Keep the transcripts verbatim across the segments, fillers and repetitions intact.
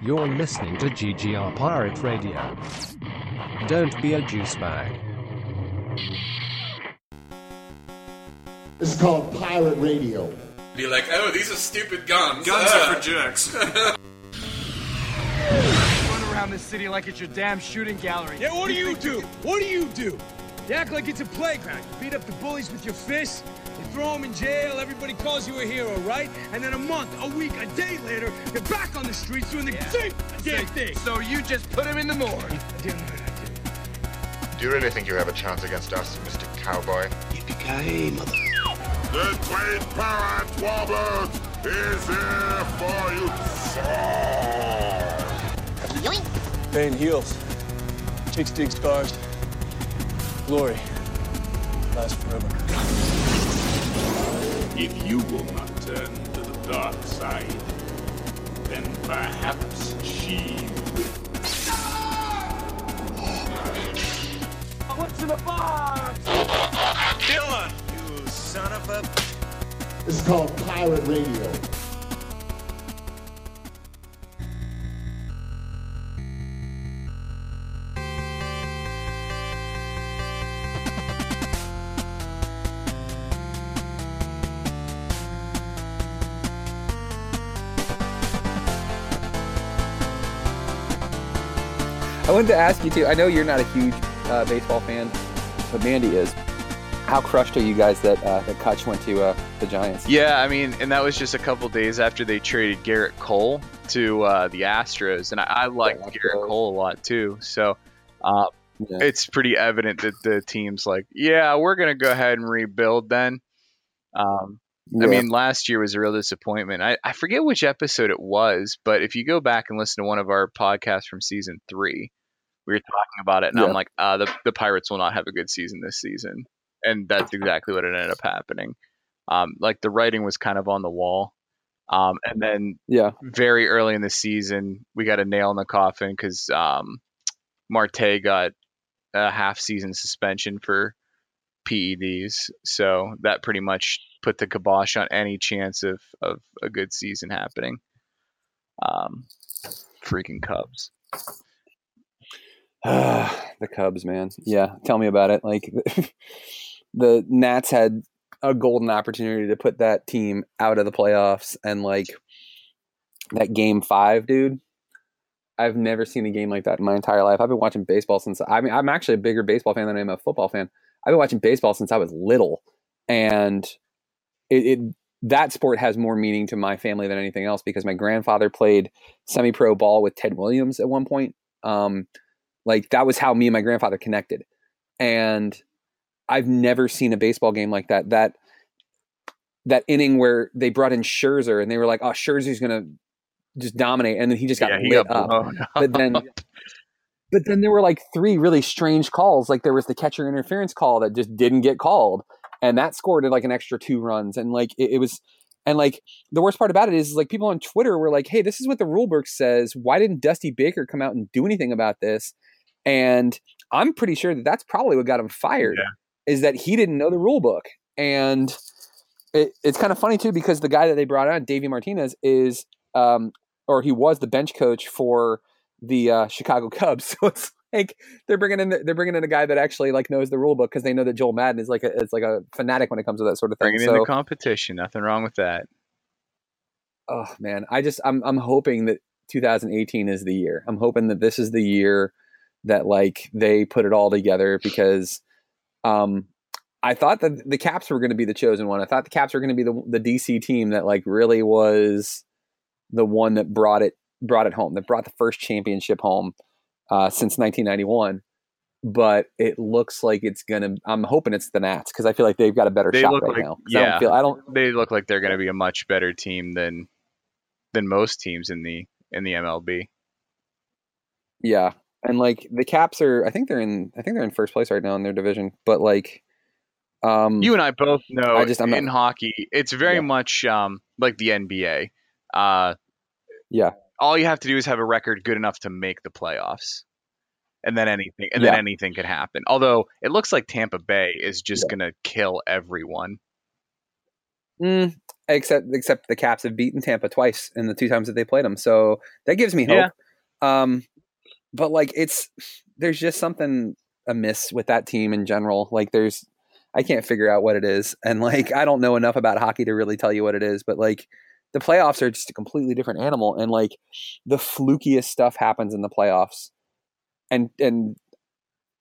You're listening to G G R Pirate Radio. Don't be a juice bag. It's called Pirate Radio. Be like, oh, these are stupid guns. Guns uh. are for jerks. Run around this city like it's your damn shooting gallery. Yeah, what do you do? What do you do? You act like it's a playground. You beat up the bullies with your fists. You throw them in jail, everybody calls you a hero, right? And then a month, a week, a day later, you're back on the streets doing the yeah. same damn thing. So you just put him in the morgue. I didn't, I didn't. Do you really think you have a chance against us, Mister Cowboy? Yippee-ki-yay, mother... The great pirate Wobbles is here for you, sir! Yoink! Pain heals. Chicks dig scars. Glory lasts forever. If you will not turn to the dark side, then perhaps she will. What's in the box? Dylan! You son of a... It's called Pirate Radio. I wanted to ask you, too, I know you're not a huge uh, baseball fan, but Mandy is. How crushed are you guys that uh, that Kutch went to uh, the Giants? Yeah, I mean, and that was just a couple days after they traded Garrett Cole to uh, the Astros, and I, I like yeah, Garrett Cole a lot, too, so uh, yeah. It's pretty evident that the team's like, yeah, we're going to go ahead and rebuild then. Um, yeah. I mean, last year was a real disappointment. I, I forget which episode it was, but if you go back and listen to one of our podcasts from season three, we were talking about it, and yeah. I'm like, uh, the, the Pirates will not have a good season this season. And that's exactly what it ended up happening. Um, like, the writing was kind of on the wall. Um, and then yeah. very early in the season, we got a nail in the coffin because um, Marte got a half-season suspension for P E Ds. So that pretty much put the kibosh on any chance of, of a good season happening. Um, freaking Cubs. Uh, the Cubs, man. Yeah, tell me about it. Like the Nats had a golden opportunity to put that team out of the playoffs, and like that game five, dude. I've never seen a game like that in my entire life. I've been watching baseball since I mean I'm actually a bigger baseball fan than I am a football fan. I've been watching baseball since I was little, and it, it that sport has more meaning to my family than anything else because my grandfather played semi-pro ball with Ted Williams at one point. Um, Like, that was how me and my grandfather connected. And I've never seen a baseball game like that. That that inning where they brought in Scherzer and they were like, oh, Scherzer's going to just dominate. And then he just got yeah, lit got up. up. But then but then there were, like, three really strange calls. Like, there was the catcher interference call that just didn't get called. And that scored, like, an extra two runs. And, like, it, it was... And, like, the worst part about it is, is, like, people on Twitter were like, hey, this is what the rule book says. Why didn't Dusty Baker come out and do anything about this? And I'm pretty sure that that's probably what got him fired, yeah. is that he didn't know the rule book. And it, it's kind of funny, too, because the guy that they brought on, Davey Martinez, is um, – or he was the bench coach for the uh, Chicago Cubs. So it's like they're bringing in the, they're bringing in a guy that actually, like, knows the rule book because they know that Joel Madden is like a, is like a fanatic when it comes to that sort of thing. Bringing so, in the competition. Nothing wrong with that. Oh, man. I just – I'm I'm hoping that two thousand eighteen is the year. I'm hoping that this is the year – that like they put it all together because um, I thought that the Caps were going to be the chosen one. I thought the Caps were going to be the, the D C team that like really was the one that brought it, brought it home, that brought the first championship home uh, since nineteen ninety-one. But it looks like it's going to, I'm hoping it's the Nats. Cause I feel like they've got a better they shot right like, now. Yeah. I don't feel, I don't, they look like they're going to be a much better team than, than most teams in the, in the M L B. Yeah. And like the Caps are, I think they're in, I think they're in first place right now in their division. But like, um, you and I both know I just, I'm in not, hockey, it's very yeah. much um, like the N B A. Uh, yeah, all you have to do is have a record good enough to make the playoffs, and then anything, and yeah. then anything could happen. Although it looks like Tampa Bay is just yeah. gonna kill everyone. Mm, except except the Caps have beaten Tampa twice in the two times that they played them, so that gives me hope. Yeah. Um, but like it's there's just something amiss with that team in general. Like there's I can't figure out what it is, and like I don't know enough about hockey to really tell you what it is. But like the playoffs are just a completely different animal, and like the flukiest stuff happens in the playoffs, and and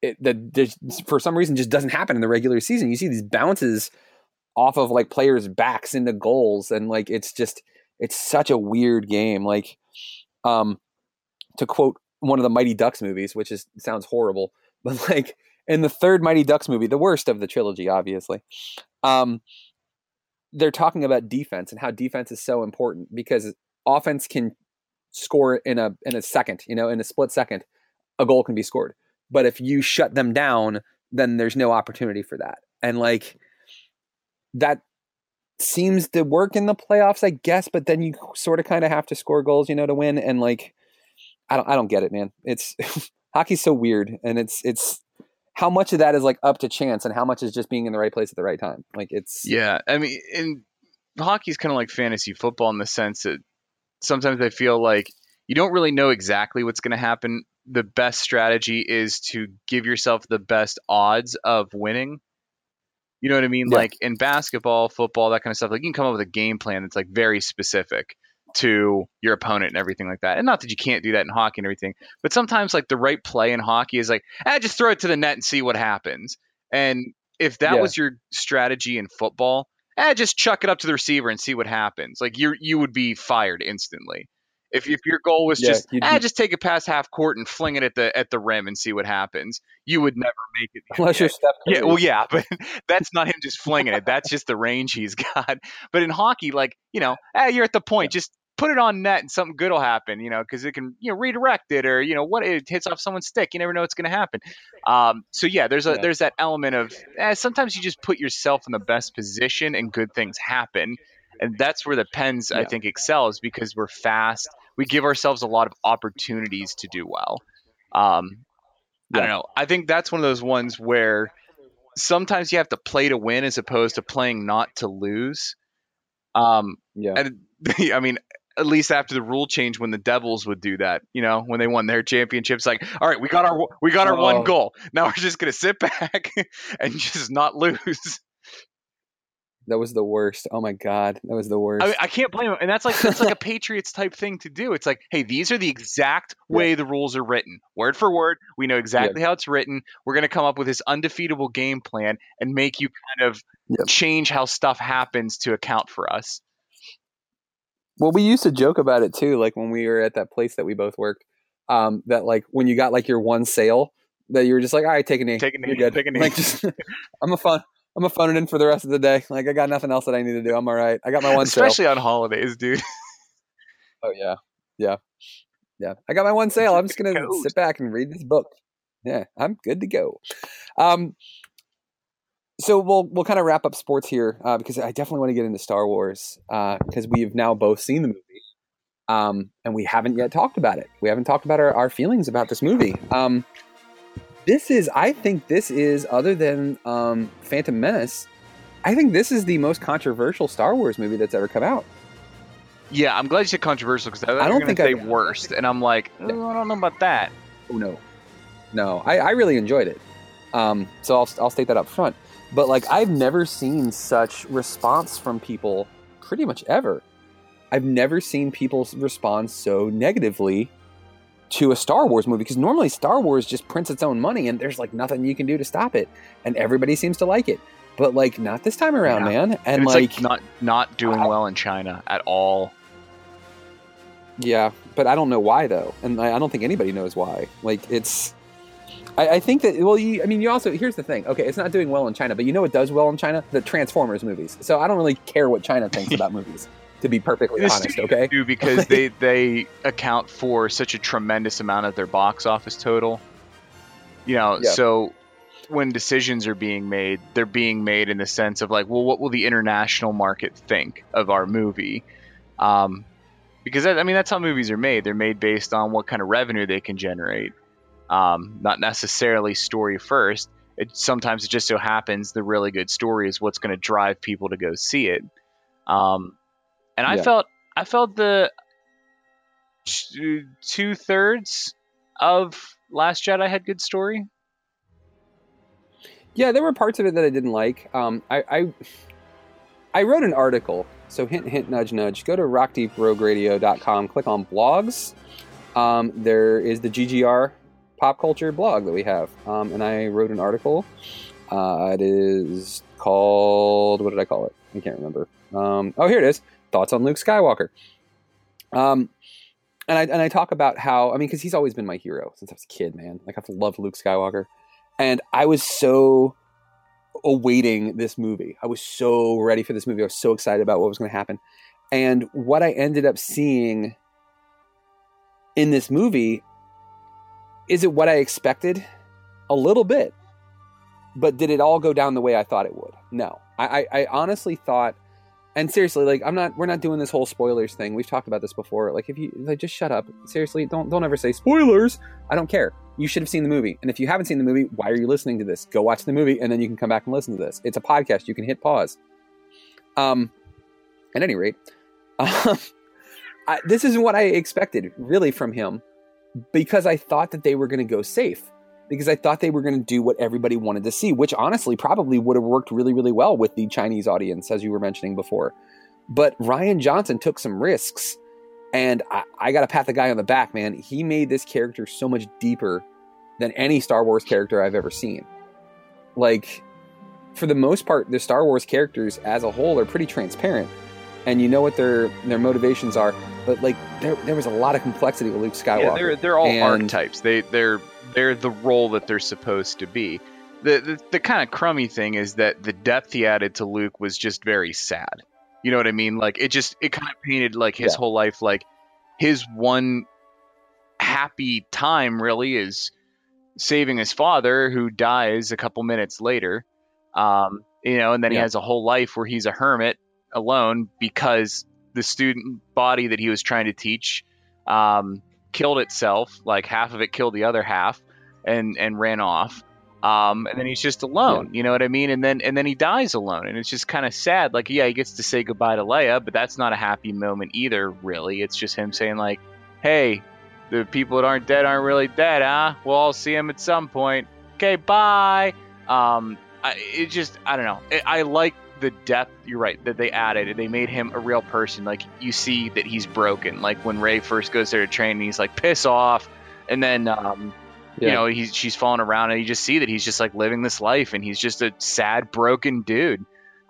it that for some reason just doesn't happen in the regular season. You see these bounces off of like players' backs into goals, and like it's just it's such a weird game. Like, um, to quote one of the Mighty Ducks movies, which is sounds horrible, but like in the third Mighty Ducks movie, the worst of the trilogy, obviously, um, they're talking about defense and how defense is so important because offense can score in a in a second, you know, in a split second, a goal can be scored. But if you shut them down, then there's no opportunity for that. And like that seems to work in the playoffs, I guess, but then you sort of kind of have to score goals, you know, to win. And like, I don't, I don't get it, man. It's hockey's so weird. And it's, it's how much of that is like up to chance and how much is just being in the right place at the right time. Like it's, yeah. I mean, and hockey's kind of like fantasy football in the sense that sometimes I feel like you don't really know exactly what's going to happen. The best strategy is to give yourself the best odds of winning. You know what I mean? Yeah. Like in basketball, football, that kind of stuff, like you can come up with a game plan that's like very specific to your opponent and everything like that. And not that you can't do that in hockey and everything, but sometimes like the right play in hockey is like, ah, just throw it to the net and see what happens. And if that yeah. was your strategy in football, ah, just chuck it up to the receiver and see what happens. Like you you would be fired instantly. If if your goal was yeah, just ah, just take it past half court and fling it at the at the rim and see what happens, you would never make it. Unless you're Steph Curry. Yeah, well, yeah, but that's not him just flinging it. That's just the range he's got. But in hockey, like you know, ah, you're at the point. Just put it on net and something good will happen. You know, because it can you know redirect it or you know what it hits off someone's stick. You never know what's going to happen. Um, so yeah, there's a yeah. there's that element of eh, sometimes you just put yourself in the best position and good things happen. And that's where the Pens, yeah. I think, excels because we're fast. We give ourselves a lot of opportunities to do well. Um, yeah. I don't know. I think that's one of those ones where sometimes you have to play to win as opposed to playing not to lose. Um, yeah. And I mean, at least after the rule change, when the Devils would do that, you know, when they won their championships, like, all right, we got our we got our oh. one goal. Now we're just gonna sit back and just not lose. That was the worst. Oh my God. That was the worst. I, mean, I can't blame him. And that's like, that's like a Patriots type thing to do. It's like, hey, these are the exact way yeah. the rules are written word for word. We know exactly yeah. how it's written. We're going to come up with this undefeatable game plan and make you kind of yeah. change how stuff happens to account for us. Well, we used to joke about it too. Like when we were at that place that we both worked, um, that like when you got like your one sale that you were just like, all right, take a knee. Take a knee. You're good. Take a knee. Like just, I'm a fun. I'm gonna phone it in for the rest of the day. Like I got nothing else that I need to do. I'm all right. I got my one sale. Especially on holidays, dude. Oh yeah. Yeah. Yeah. I got my one sale. I'm just gonna sit back and read this book. Yeah. I'm good to go. Um so we'll we'll kind of wrap up sports here, uh, because I definitely want to get into Star Wars. Uh because we've now both seen the movie. Um and we haven't yet talked about it. We haven't talked about our, our feelings about this movie. Um This is, I think this is, other than um, Phantom Menace, I think this is the most controversial Star Wars movie that's ever come out. Yeah, I'm glad you said controversial because I, I don't think I say worst, and I'm like, oh, I don't know about that. Oh no, no, I, I really enjoyed it. Um, so I'll I'll state that up front. But like, I've never seen such response from people, pretty much ever. I've never seen people respond so negatively to a Star Wars movie, because normally Star Wars just prints its own money and there's like nothing you can do to stop it, and everybody seems to like it, but like not this time around, yeah. man. And, and it's like, like not not doing I, well in China at all. Yeah, but I don't know why though, and I, I don't think anybody knows why. Like it's, I, I think that well, you, I mean, you also here's the thing. Okay, it's not doing well in China, but you know what does well in China? The Transformers movies. So I don't really care what China thinks about movies. To be perfectly the honest, okay? Do because they, they account for such a tremendous amount of their box office total. You know, yeah. so when decisions are being made, they're being made in the sense of like, well, what will the international market think of our movie? Um, because, that, I mean, that's how movies are made. They're made based on what kind of revenue they can generate. Um, not necessarily story first. It, sometimes it just so happens the really good story is what's going to drive people to go see it. Um, and I yeah. felt I felt the two thirds of Last Jedi had good story. Yeah, there were parts of it that I didn't like. Um, I, I I wrote an article, so hint, hint, nudge, nudge. Go to rock deep rogue radio dot com, click on blogs. Um, there is the G G R pop culture blog that we have, um, and I wrote an article. Uh, it is called, what did I call it? I can't remember. Um, oh, here it is. Thoughts on Luke Skywalker. Um, and I and I talk about how, I mean, because he's always been my hero since I was a kid, man. Like, I've loved Luke Skywalker. And I was so awaiting this movie. I was so ready for this movie. I was so excited about what was going to happen. And what I ended up seeing in this movie, is it what I expected? A little bit. But did it all go down the way I thought it would? No. I, I, I honestly thought, and seriously, like, I'm not, we're not doing this whole spoilers thing. We've talked about this before. Like, if you, like, just shut up. Seriously, don't, don't ever say spoilers. I don't care. You should have seen the movie. And if you haven't seen the movie, why are you listening to this? Go watch the movie, and then you can come back and listen to this. It's a podcast. You can hit pause. Um, at any rate, um, I, this is what I expected, really, from him, because I thought that they were going to go safe. Because I thought they were going to do what everybody wanted to see, which honestly probably would have worked really, really well with the Chinese audience, as you were mentioning before. But Rian Johnson took some risks, and I, I got to pat the guy on the back, man. He made this character so much deeper than any Star Wars character I've ever seen. Like, for the most part, the Star Wars characters as a whole are pretty transparent, and you know what their their motivations are. But, like, there there was a lot of complexity with Luke Skywalker. Yeah, they're they're all and, archetypes. They they're. They're the role that they're supposed to be. The, the the kind of crummy thing is that the depth he added to Luke was just very sad. You know what I mean? Like, it just, it kind of painted, like, his yeah. whole life, like, his one happy time really is saving his father, who dies a couple minutes later. Um, you know, and then yeah. he has a whole life where he's a hermit alone because the student body that he was trying to teach, um, killed itself, like half of it killed the other half and and ran off, um and then he's just alone. yeah. You know what I mean? And then and then he dies alone, and it's just kind of sad. Like, yeah, he gets to say goodbye to Leia, but that's not a happy moment either, really. It's just him saying, like, hey, the people that aren't dead aren't really dead, huh? We'll all see them at some point. Okay, bye. um I, it just I don't know I, I like the depth, you're right, that they added, and they made him a real person. Like, you see that he's broken. Like, when Rey first goes there to train, and he's like, piss off. And then, um, yeah. you know, he's, she's falling around, and you just see that he's just, like, living this life, and he's just a sad, broken dude.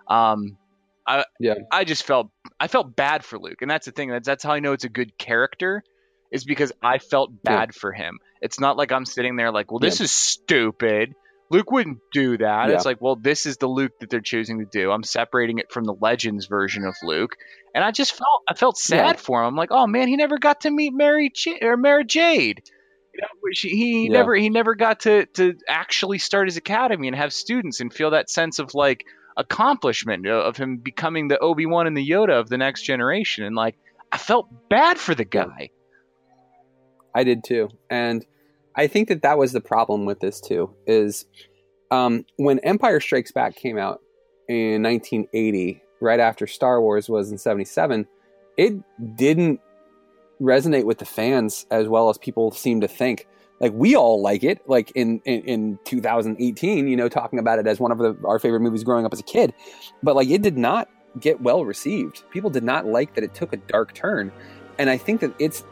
Um, I, yeah. I just felt, I felt bad for Luke. And that's the thing. That's, that's how I know it's a good character, is because I felt bad yeah. for him. It's not like I'm sitting there like, well, this yeah. is stupid. Luke wouldn't do that. Yeah. It's like, well, this is the Luke that they're choosing to do. I'm separating it from the Legends version of Luke, and I just felt I felt sad yeah. for him. I'm like, oh man, he never got to meet Mary Ch- or Mara Jade. You know, which he yeah. never he never got to to actually start his academy and have students and feel that sense of, like, accomplishment of him becoming the Obi-Wan and the Yoda of the next generation. And, like, I felt bad for the guy. I did too, and I think that that was the problem with this too, is um, when Empire Strikes Back came out in nineteen eighty, right after Star Wars was in seventy-seven, it didn't resonate with the fans as well as people seem to think. Like, we all like it, like in, in, in two thousand eighteen, you know, talking about it as one of the, our favorite movies growing up as a kid, but, like, it did not get well received. People did not like that it took a dark turn. And I think that it's,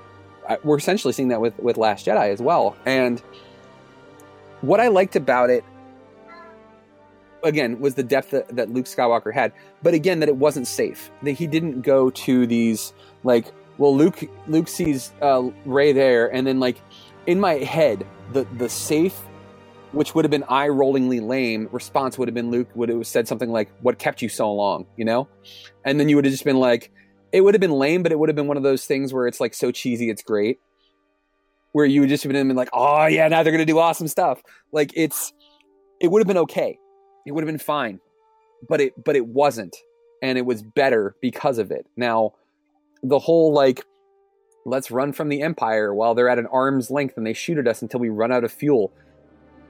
we're essentially seeing that with, with Last Jedi as well. And what I liked about it, again, was the depth that, that Luke Skywalker had. But again, that it wasn't safe. That he didn't go to these, like, well, Luke Luke sees uh, Rey there. And then, like, in my head, the, the safe, which would have been eye-rollingly lame, response would have been Luke would have said something like, what kept you so long, you know? And then you would have just been like, it would have been lame, but it would have been one of those things where it's, like, so cheesy it's great. Where you would just have been like, oh yeah, now they're going to do awesome stuff. Like, it's, it would have been okay. It would have been fine. But it, but it wasn't. And it was better because of it. Now, the whole, like, let's run from the Empire while they're at an arm's length and they shoot at us until we run out of fuel.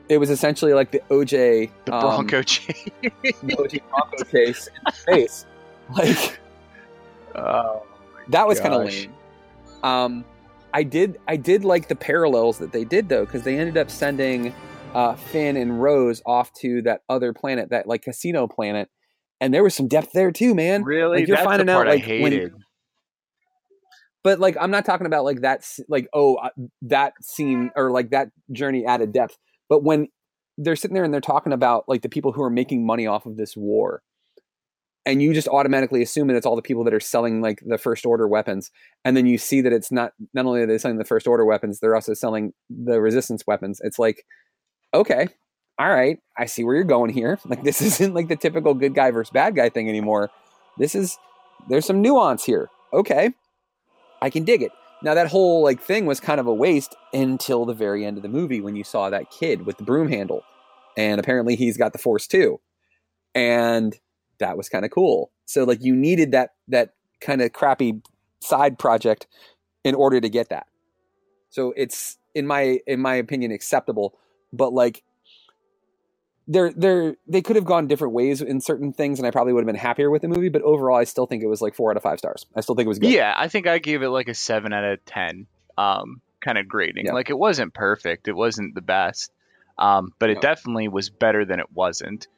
It was essentially like the O J... The Bronco um, chase. The O J Bronco chase in space. Like... Oh, that was kind of lame. Um, I did I did like the parallels that they did, though, because they ended up sending uh, Finn and Rose off to that other planet, that like casino planet, and there was some depth there too, man. Really, like, you're That's finding the part out, like, I hated. When, but like, I'm not talking about like that, like oh that scene or like that journey added depth. But when they're sitting there and they're talking about like the people who are making money off of this war, and you just automatically assume that it's all the people that are selling like the First Order weapons. And then you see that it's not, not only are they selling the First Order weapons, they're also selling the Resistance weapons. It's like, okay, all right, I see where you're going here. Like, this isn't like the typical good guy versus bad guy thing anymore. This is, there's some nuance here. Okay, I can dig it. Now that whole like thing was kind of a waste until the very end of the movie when you saw that kid with the broom handle. And apparently he's got the Force too. And that was kind of cool. So like, you needed that that kind of crappy side project in order to get that. So it's in my in my opinion acceptable, but like they're they're they could have gone different ways in certain things, and I probably would have been happier with the movie. But overall, I still think it was like four out of five stars. I still think it was good. Yeah, I think I gave it like a seven out of ten um, kind of grading. Yeah. Like, it wasn't perfect, it wasn't the best, um, but it no. definitely was better than it wasn't,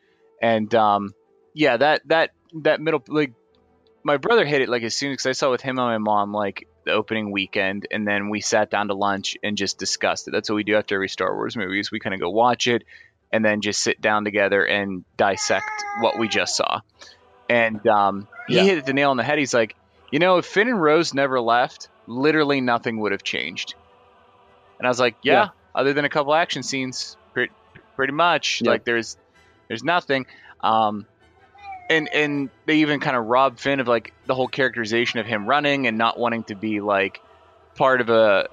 and. Um, Yeah, that, that that middle, like, my brother hit it like as soon as I saw with him and my mom like the opening weekend, and then we sat down to lunch and just discussed it. That's what we do after every Star Wars movie is we kind of go watch it and then just sit down together and dissect what we just saw. And um, he yeah. hit the nail on the head. He's like, you know, if Finn and Rose never left, literally nothing would have changed. And I was like, yeah, yeah. other than a couple action scenes, pretty, pretty much. Yeah. Like, there's there's nothing. Um And and they even kind of robbed Finn of like the whole characterization of him running and not wanting to be like part of a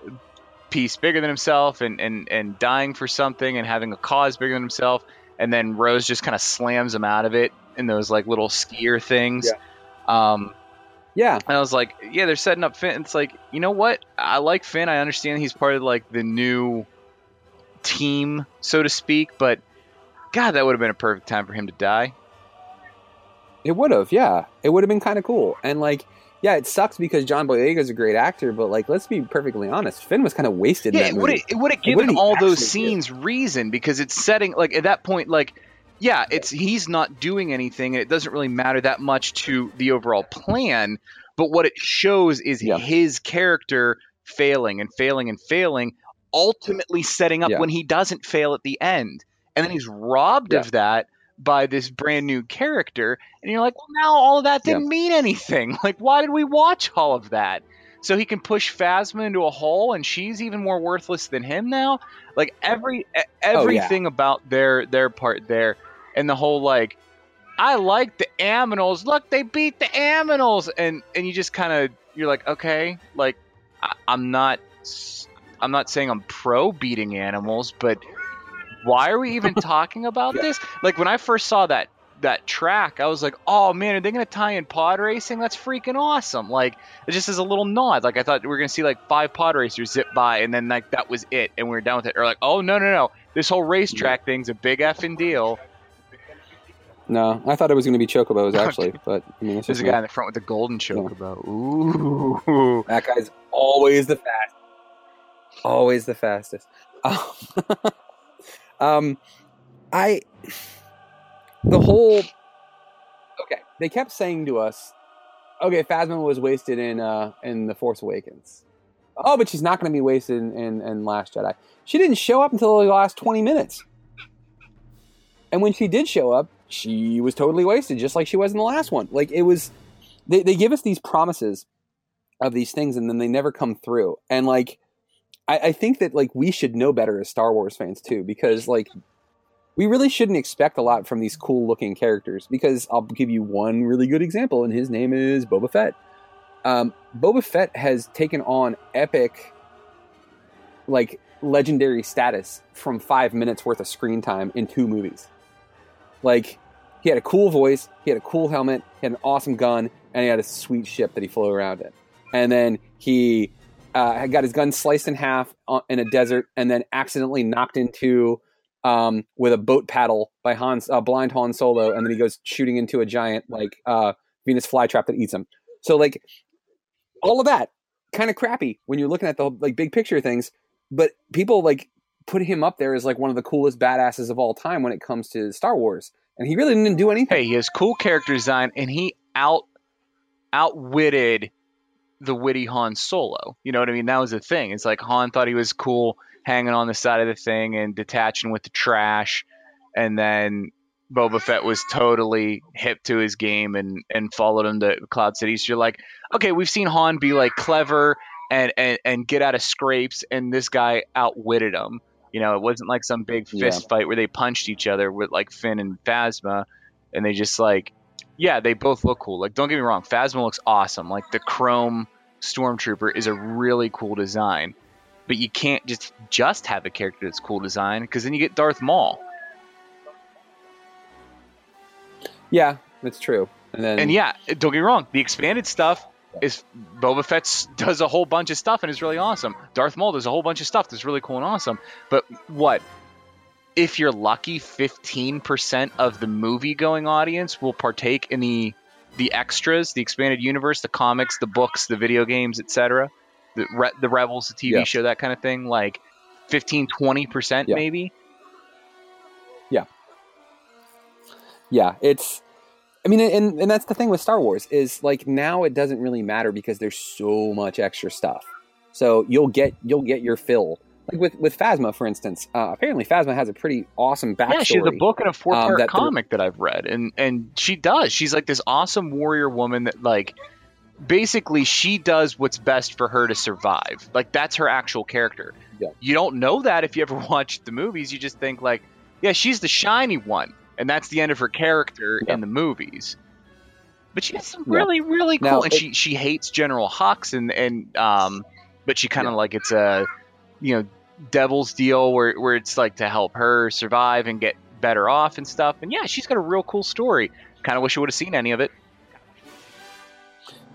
piece bigger than himself and, and, and dying for something and having a cause bigger than himself. And then Rose just kind of slams him out of it in those like little skier things. Yeah. Um, yeah. And I was like, yeah, they're setting up Finn. It's like, you know what? I like Finn. I understand he's part of like the new team, so to speak. But God, that would have been a perfect time for him to die. It would have, yeah. It would have been kind of cool. And, like, yeah, it sucks because John Boyega's a great actor, but, like, let's be perfectly honest. Finn was kind of wasted yeah, in that movie. It would have given all those scenes reason because it's setting, like, at that point, like, yeah, it's he's not doing anything, and it doesn't really matter that much to the overall plan, but what it shows is yeah. his character failing and failing and failing, ultimately setting up yeah. when he doesn't fail at the end. And then he's robbed yeah. of that by this brand new character, and you're like, well, now all of that didn't yeah. mean anything. Like, why did we watch all of that? So he can push Phasma into a hole, and she's even more worthless than him now. Like, every everything oh, yeah. about their their part there, and the whole like, I like the Aminals. Look, they beat the Aminals, and and you just kind of you're like, okay, like I, I'm not I'm not saying I'm pro beating animals, but why are we even talking about yeah. this? Like, when I first saw that that track, I was like, oh, man, are they going to tie in pod racing? That's freaking awesome. Like, it just is a little nod. Like, I thought we were going to see, like, five pod racers zip by, and then, like, that was it, and we were done with it. Or like, oh, no, no, no. This whole racetrack yeah. thing's a big effing deal. No, I thought it was going to be chocobos, actually. But I mean, there's a guy in the front with a golden chocobo. Yeah. Ooh. That guy's always the fastest. Always the fastest. Oh. Um, I, the whole, okay, they kept saying to us, okay, Phasma was wasted in, uh, in The Force Awakens. Oh, but she's not going to be wasted in, in, in Last Jedi. She didn't show up until the last twenty minutes. And when she did show up, she was totally wasted, just like she was in the last one. Like, it was, they, they give us these promises of these things, and then they never come through. And like, I think that like we should know better as Star Wars fans too, because like we really shouldn't expect a lot from these cool looking characters. Because I'll give you one really good example, and his name is Boba Fett. Um, Boba Fett has taken on epic, like legendary status from five minutes worth of screen time in two movies. Like, he had a cool voice, he had a cool helmet, he had an awesome gun, and he had a sweet ship that he flew around in. And then he Uh, got his gun sliced in half in a desert, and then accidentally knocked into um, with a boat paddle by Han, uh, blind Han Solo, and then he goes shooting into a giant like uh, Venus flytrap that eats him. So like all of that kind of crappy when you're looking at the like big picture things, but people like put him up there as like one of the coolest badasses of all time when it comes to Star Wars. And he really didn't do anything. Hey, he has cool character design, and he out outwitted the witty Han Solo. You know what I mean? That was the thing. It's like Han thought he was cool hanging on the side of the thing and detaching with the trash. And then Boba Fett was totally hip to his game and, and followed him to Cloud City. So you're like, okay, we've seen Han be like clever and, and, and get out of scrapes, and this guy outwitted him. You know, it wasn't like some big fist yeah. fight where they punched each other with like Finn and Phasma, and they just like, yeah, they both look cool. Like, don't get me wrong, Phasma looks awesome. Like the chrome stormtrooper is a really cool design, but you can't just just have a character that's cool design, because then you get Darth Maul. Yeah, that's true. And then, and yeah, don't get me wrong, the expanded stuff is Boba Fett does a whole bunch of stuff and is really awesome. Darth Maul does a whole bunch of stuff that's really cool and awesome. But what, if you're lucky, fifteen percent of the movie-going audience will partake in the the extras, the expanded universe, the comics, the books, the video games, et cetera. The re- the Rebels, the T V yeah. show, that kind of thing. Like fifteen, twenty percent yeah. maybe. Yeah. Yeah, it's... I mean, and, and that's the thing with Star Wars is like now it doesn't really matter because there's so much extra stuff. So you'll get you'll get your fill. Like with, with Phasma, for instance, uh, apparently Phasma has a pretty awesome backstory. Yeah, she has a book and a four-part um, that comic that I've read, and and she does. She's like this awesome warrior woman that like basically she does what's best for her to survive. Like that's her actual character. Yeah. You don't know that if you ever watch the movies. You just think like, yeah, she's the shiny one. And that's the end of her character yeah. in the movies. But she gets some really, yeah. really cool. Now, and it, she, she hates General Hux, and, and um, but she kind of yeah. like it's a, you know, devil's deal where where it's like to help her survive and get better off and stuff. And yeah, she's got a real cool story. Kind of wish I would have seen any of it.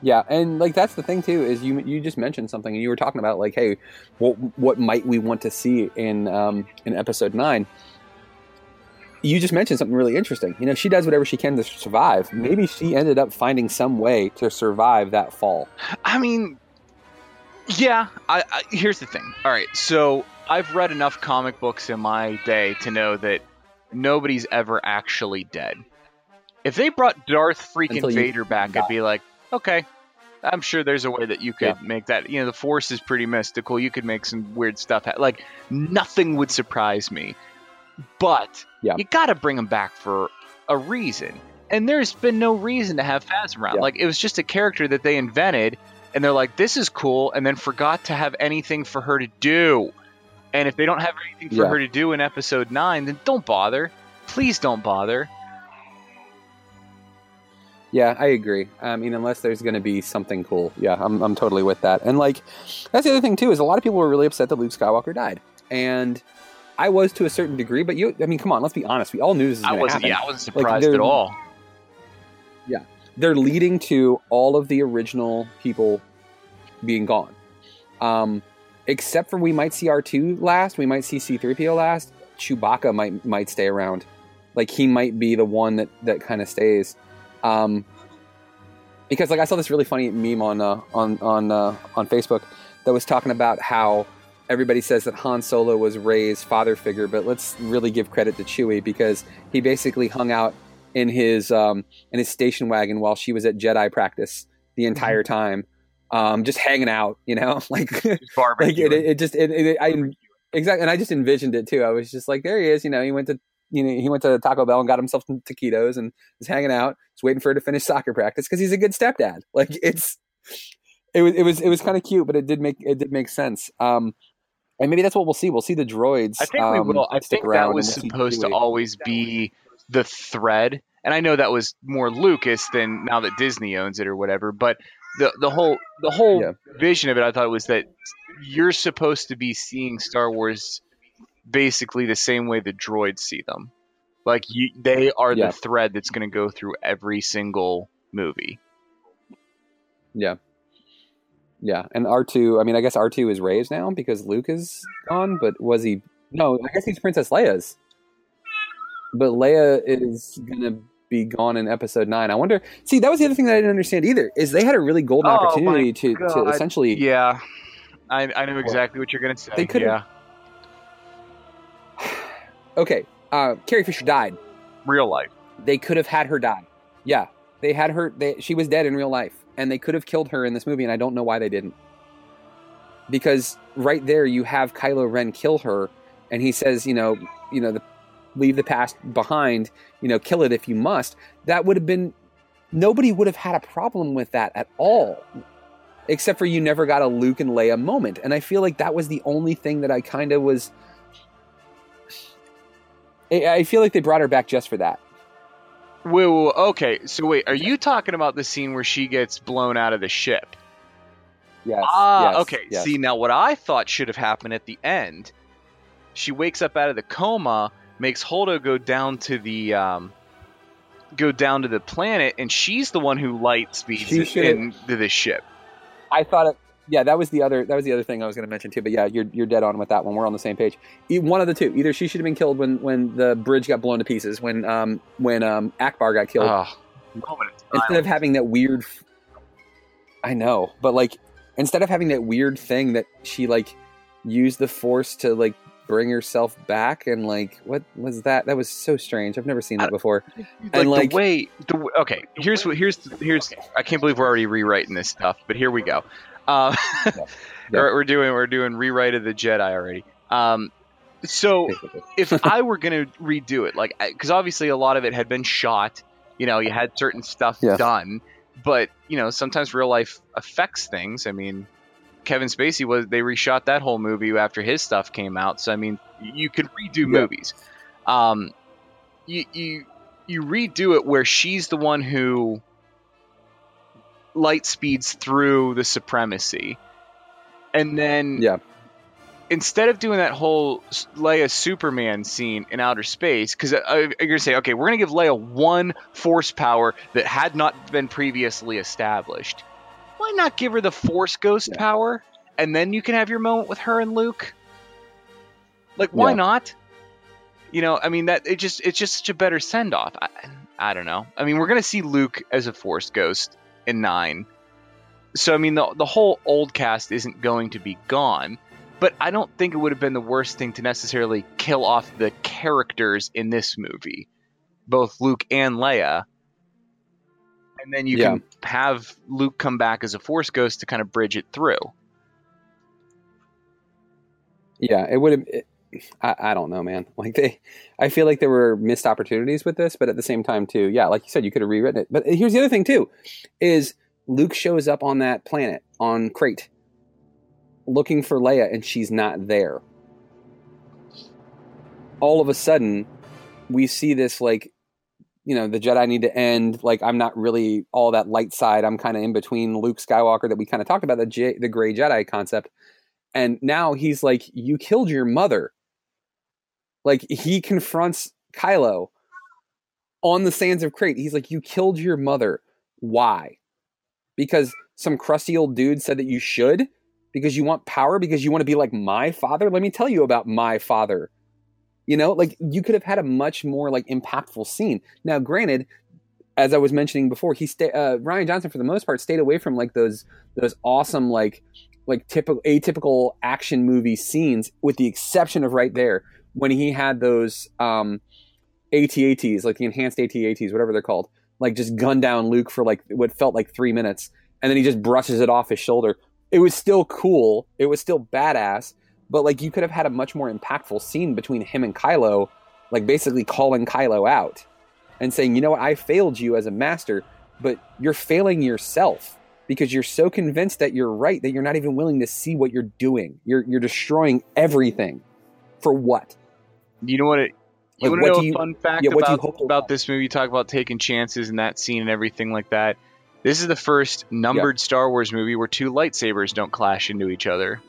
Yeah, and like that's the thing too is you you just mentioned something, and you were talking about like, hey, what what might we want to see in um, in Episode Nine? You just mentioned something really interesting. You know, she does whatever she can to survive. Maybe she ended up finding some way to survive that fall. I mean, yeah. I, I, here's the thing. All right, so I've read enough comic books in my day to know that nobody's ever actually dead. If they brought Darth freaking Vader back, I'd be like, okay, I'm sure there's a way that you could yeah. make that. You know, the Force is pretty mystical. You could make some weird stuff. Like, nothing would surprise me. But yeah. you got to bring him back for a reason. And there's been no reason to have Phasma around. Yeah. Like, it was just a character that they invented, and they're like, this is cool, and then forgot to have anything for her to do. And if they don't have anything for yeah. her to do in Episode nine, then don't bother. Please don't bother. Yeah, I agree. I mean, unless there's going to be something cool. Yeah, I'm, I'm totally with that. And, like, that's the other thing, too, is a lot of people were really upset that Luke Skywalker died. And... I was to a certain degree, but you, I mean, come on, let's be honest. We all knew this was going to happen. Yeah, I wasn't surprised like at all. Yeah. They're leading to all of the original people being gone. Um, except for we might see R two last, we might see C three P O last, Chewbacca might might stay around. Like, he might be the one that, that kind of stays. Um, because, like, I saw this really funny meme on uh, on on uh, on Facebook that was talking about how everybody says that Han Solo was Rey's father figure, but let's really give credit to Chewie because he basically hung out in his um, in his station wagon while she was at Jedi practice the entire time, um, just hanging out, you know, like, like it, it just it, it, I exactly, and I just envisioned it too. I was just like, there he is, you know, he went to you know he went to Taco Bell and got himself some taquitos and was hanging out, just waiting for her to finish soccer practice because he's a good stepdad. Like it's it was it was it was kind of cute, but it did make it did make sense. Um, And maybe that's what we'll see. We'll see the droids. I think we will. Um, I think that was supposed to always be the thread. And I know that was more Lucas than now that Disney owns it or whatever. But the the whole the whole yeah. vision of it, I thought, was that you're supposed to be seeing Star Wars basically the same way the droids see them. Like you, they are yeah. the thread that's going to go through every single movie. Yeah. Yeah, and R two, I mean, I guess R two is Rey's now because Luke is gone, but was he... No, I guess he's Princess Leia's. But Leia is going to be gone in episode nine. I wonder, see, that was the other thing that I didn't understand either, is they had a really golden oh, opportunity to, to essentially. Yeah. I, I know exactly what you're going to say. They could yeah. Okay. Uh, Carrie Fisher died. Real life. They could have had her die. Yeah. They had her, they, she was dead in real life, and they could have killed her in this movie, and I don't know why they didn't. Because right there you have Kylo Ren kill her, and he says, you know, you know, the, leave the past behind, you know, kill it if you must. That would have been, nobody would have had a problem with that at all. Except for you never got a Luke and Leia moment. And I feel like that was the only thing that I kind of was, I feel like they brought her back just for that. Wait, wait, wait, okay, so wait, are you talking about the scene where she gets blown out of the ship? Yes. Ah, yes, okay. Yes. See, now what I thought should have happened at the end, she wakes up out of the coma, makes Holdo go down to the um, go down to the planet, and she's the one who light speeds into the ship. I thought it. Yeah, that was the other. That was the other thing I was going to mention too. But yeah, you're you're dead on with that one. We're on the same page. One of the two. Either she should have been killed when, when the bridge got blown to pieces. When um when um Akbar got killed. Oh, instead of having that weird. I know, but like instead of having that weird thing that she like used the Force to like bring herself back, and like what was that? That was so strange. I've never seen that before. Like, and like the way the okay. Here's what here's here's. Okay. I can't believe we're already rewriting this stuff, but here we go. Uh, yeah. Yeah. We're doing we're doing rewrite of the Jedi already. Um, so if I were going to redo it, like because obviously a lot of it had been shot, you know, you had certain stuff yeah. done, but you know sometimes real life affects things. I mean, Kevin Spacey was they reshot that whole movie after his stuff came out. So I mean, you could redo yeah. movies. Um, you you you redo it where she's the one who. Light speeds through the supremacy, and then yeah. instead of doing that whole Leia Superman scene in outer space, because you're gonna say, okay, we're gonna give Leia one Force power that had not been previously established. Why not give her the Force Ghost yeah. power, and then you can have your moment with her and Luke? Like, why yeah. not? You know, I mean that it just it's just such a better send off. I, I don't know. I mean, we're gonna see Luke as a Force Ghost. In nine. So, I mean, the the whole old cast isn't going to be gone, but I don't think it would have been the worst thing to necessarily kill off the characters in this movie, both Luke and Leia. And then you yeah. can have Luke come back as a Force Ghost to kind of bridge it through. Yeah, it would have... It, I, I don't know, man. Like they, I feel like there were missed opportunities with this, but at the same time too, yeah, like you said, you could have rewritten it. But here's the other thing too, is Luke shows up on that planet, on Crait, looking for Leia, and she's not there. All of a sudden, we see this like, you know, the Jedi need to end, like I'm not really all that light side, I'm kind of in between Luke Skywalker that we kind of talked about, the, J, the gray Jedi concept. And now he's like, you killed your mother. Like, he confronts Kylo on the sands of Crait. He's like, you killed your mother. Why? Because some crusty old dude said that you should? Because you want power? Because you want to be like my father? Let me tell you about my father. You know, like, you could have had a much more, like, impactful scene. Now, granted, as I was mentioning before, he sta- uh, Rian Johnson, for the most part, stayed away from, like, those those awesome, like... like typical atypical action movie scenes, with the exception of right there when he had those um, A T A Ts, like the enhanced A T A Ts, whatever they're called, like just gun down Luke for like what felt like three minutes, and then he just brushes it off his shoulder. It was still cool. It was still badass, but like you could have had a much more impactful scene between him and Kylo, like basically calling Kylo out and saying, you know what, I failed you as a master, but you're failing yourself. Because you're so convinced that you're right that you're not even willing to see what you're doing. You're you're destroying everything. For what? You know what? It, you like, want to know a fun fact yeah, about, about, about this movie? You talk about taking chances and that scene and everything like that. This is the first numbered yeah. Star Wars movie where two lightsabers don't clash into each other.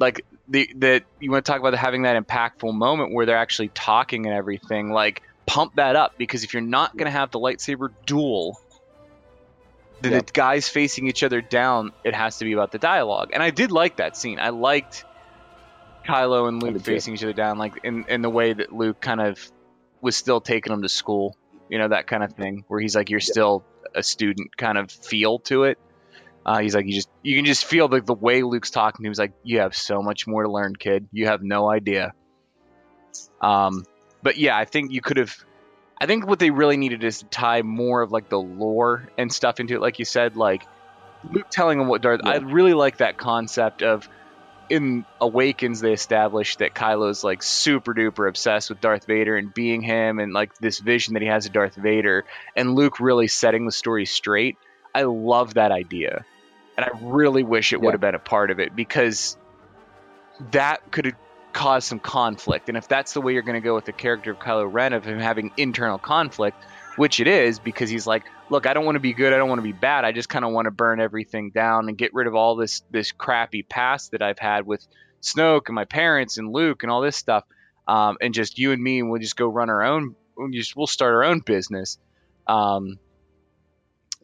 Like, the that you want to talk about having that impactful moment where they're actually talking and everything. Like, pump that up. Because if you're not going to have the lightsaber duel... The yep. guys facing each other down, it has to be about the dialogue. And I did like that scene. I liked Kylo and Luke facing too. each other down, like in, in the way that Luke kind of was still taking them to school. you know, that kind of thing, where he's like, you're still a student kind of feel to it. Uh, he's like, you just, you can just feel the, the way Luke's talking to him. He's like, you have so much more to learn, kid. You have no idea. Um, but yeah, I think you could have, I think what they really needed is to tie more of like the lore and stuff into it. Like you said, like Luke telling him what Darth, yeah. I really like that concept of in Awakens, they established that Kylo's like super duper obsessed with Darth Vader and being him and like this vision that he has of Darth Vader, and Luke really setting the story straight. I love that idea. And I really wish it yeah. would have been a part of it, because that could have caused some conflict. And if that's the way you're going to go with the character of Kylo Ren, of him having internal conflict, which it is, because he's like, look, I don't want to be good. I don't want to be bad. I just kind of want to burn everything down and get rid of all this, this crappy past that I've had with Snoke and my parents and Luke and all this stuff. Um, and just you and me, and we'll just go run our own. We'll, just, we'll start our own business. Um,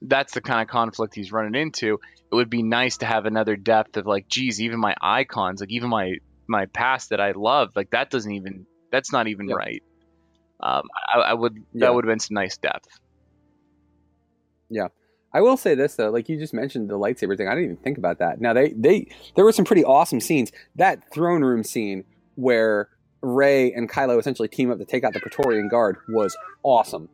that's the kind of conflict he's running into. It would be nice to have another depth of like, geez, even my icons, like even my, my past that I love, like that doesn't even, that's not even yeah. right. Um, I, I would, yeah. that would have been some nice depth. Yeah. I will say this though, like you just mentioned the lightsaber thing. I didn't even think about that. Now they, they, there were some pretty awesome scenes. That throne room scene where Rey and Kylo essentially team up to take out the Praetorian Guard was awesome.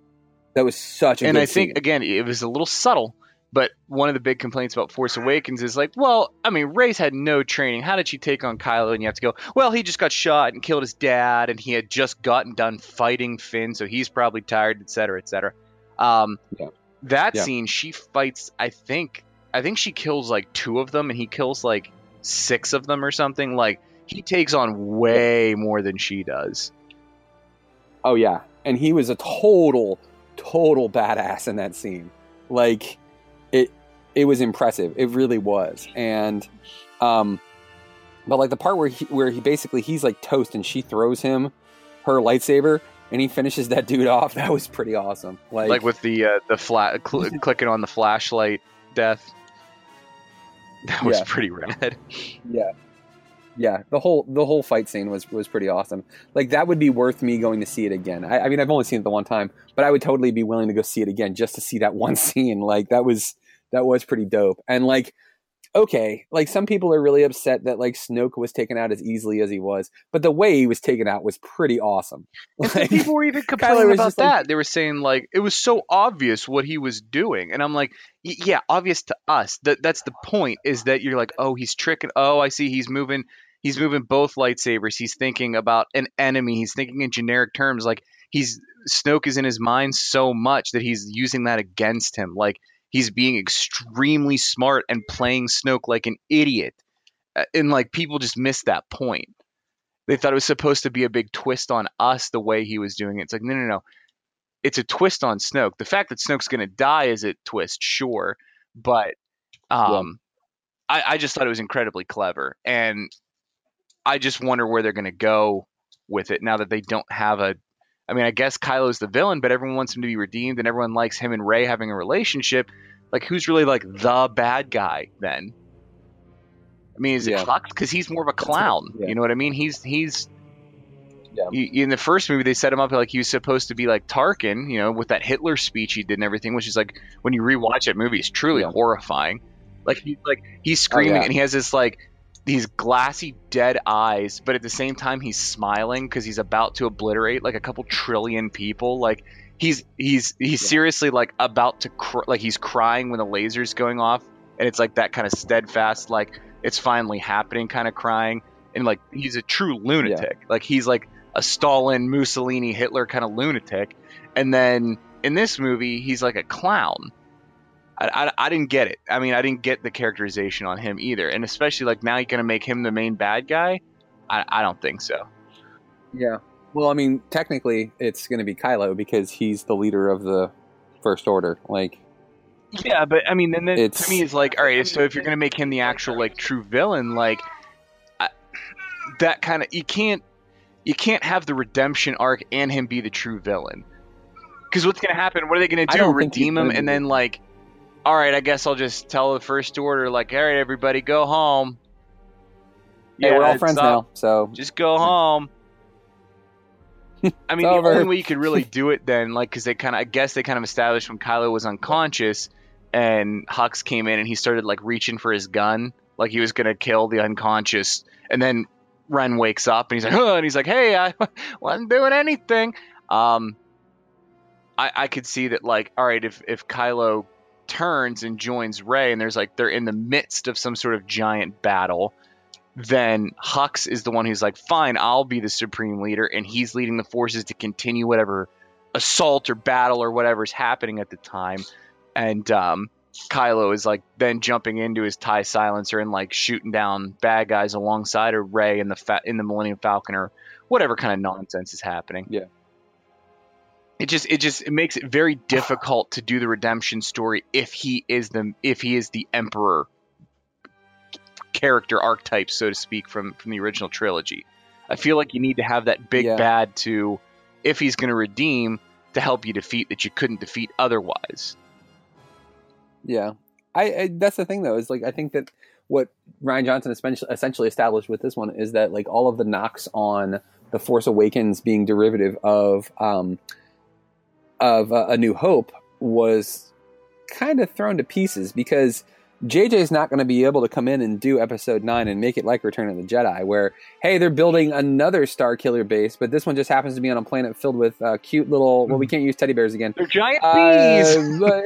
That was such a and good I think, scene. Again, it was a little subtle, but one of the big complaints about Force Awakens is like, well, I mean, Rey's had no training. How did she take on Kylo? And you have to go, well, he just got shot and killed his dad, and he had just gotten done fighting Finn, so he's probably tired, et cetera, et cetera. Um, yeah. That yeah. scene, she fights, I think, I think she kills like two of them, and he kills like six of them or something. Like, he takes on way more than she does. Oh, yeah. And he was a total... total badass in that scene. Like it it was impressive. It really was. And um but like the part where he where he basically he's like toast and she throws him her lightsaber and he finishes that dude off, that was pretty awesome. Like like with the uh the flat cl- clicking on the flashlight death. That was yeah. pretty rad. Yeah. Yeah, the whole the whole fight scene was, was pretty awesome. Like, that would be worth me going to see it again. I, I mean, I've only seen it the one time, but I would totally be willing to go see it again just to see that one scene. Like, that was that was pretty dope. And, like, okay, like, some people are really upset that, like, Snoke was taken out as easily as he was, but the way he was taken out was pretty awesome. And like, people were even complaining about that. Like, they were saying, like, it was so obvious what he was doing. And I'm like... yeah, obvious to us. That that's the point, is that you're like, oh, he's tricking. Oh, I see. He's moving. He's moving both lightsabers. He's thinking about an enemy. He's thinking in generic terms. Like he's Snoke is in his mind so much that he's using that against him. Like he's being extremely smart and playing Snoke like an idiot. And like people just missed that point. They thought it was supposed to be a big twist on us the way he was doing it. It's like, no, no, no. It's a twist on Snoke. The fact that Snoke's going to die is a twist, sure, but um, yeah. I, I just thought it was incredibly clever, and I just wonder where they're going to go with it now that they don't have a. I mean, I guess Kylo's the villain, but everyone wants him to be redeemed, and everyone likes him and Rey having a relationship. Like, who's really like the bad guy then? I mean, is yeah. it Hux? Because he's more of a clown. Yeah. You know what I mean? He's he's. Yeah. In the first movie, they set him up like he was supposed to be like Tarkin, you know, with that Hitler speech he did and everything, which is like, when you rewatch that movie, it's truly yeah. horrifying. Like, he, like he's screaming oh, yeah. and he has this like these glassy dead eyes, but at the same time he's smiling because he's about to obliterate like a couple trillion people. Like he's he's he's yeah. seriously like about to cr- like he's crying when the laser's going off, and it's like that kind of steadfast like it's finally happening kind of crying, and like he's a true lunatic. Yeah. Like he's like a Stalin, Mussolini, Hitler kind of lunatic. And then in this movie, he's like a clown. I, I, I didn't get it. I mean, I didn't get the characterization on him either. And especially like now you're going to make him the main bad guy. I, I don't think so. Yeah. Well, I mean, technically it's going to be Kylo because he's the leader of the First Order. Like, yeah, but I mean, then the, to me it's like, all right, so if you're going to make him the actual like true villain, like I, that kind of, you can't, You can't have the redemption arc and him be the true villain. Because what's going to happen? What are they going to do? Redeem him and then like, all right, I guess I'll just tell the First Order, like, all right, everybody, go home. Yeah, hey, we're all friends up. now, so... just go home. I mean, over. The only way you could really do it then, like, because they kind of, I guess they kind of established when Kylo was unconscious and Hux came in and he started, like, reaching for his gun, like he was going to kill the unconscious. And then Ren wakes up and he's like, oh, and he's like, hey, I wasn't doing anything. Um, I, I could see that, like, all right, if, if Kylo turns and joins Rey and there's, like, they're in the midst of some sort of giant battle, then Hux is the one who's like, fine, I'll be the Supreme Leader, and he's leading the forces to continue whatever assault or battle or whatever's happening at the time. And um, Kylo is, like, then jumping into his TIE silencer and, like, shooting down bad guys alongside of Rey in the fa- in the Millennium Falcon or whatever kind of nonsense is happening. Yeah. It just it just it makes it very difficult to do the redemption story if he is the if he is the Emperor character archetype, so to speak, from from the original trilogy. I feel like you need to have that big yeah. bad to, if he's going to redeem, to help you defeat that you couldn't defeat otherwise. Yeah, I, I that's the thing though, is like I think that what Rian Johnson essentially established with this one is that, like, all of the knocks on the Force Awakens being derivative of um of uh, A New Hope was kind of thrown to pieces, because J J's not going to be able to come in and do episode nine and make it like Return of the Jedi, where, hey, they're building another Star Killer base, but this one just happens to be on a planet filled with uh, cute little, well, we can't use teddy bears again. They're giant bees! Uh, but,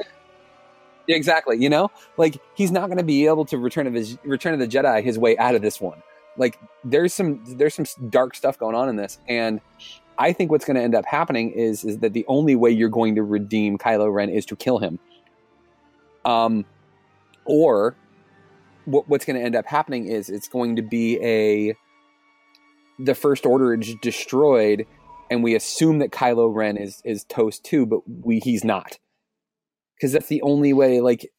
exactly, you know? Like, he's not going to be able to Return of his, Return of the Jedi his way out of this one. Like, there's some there's some dark stuff going on in this, and I think what's going to end up happening is is that the only way you're going to redeem Kylo Ren is to kill him. Um... Or what, what's going to end up happening is it's going to be a the First Order is destroyed, and we assume that Kylo Ren is is toast too, but we he's not, because that's the only way. Like,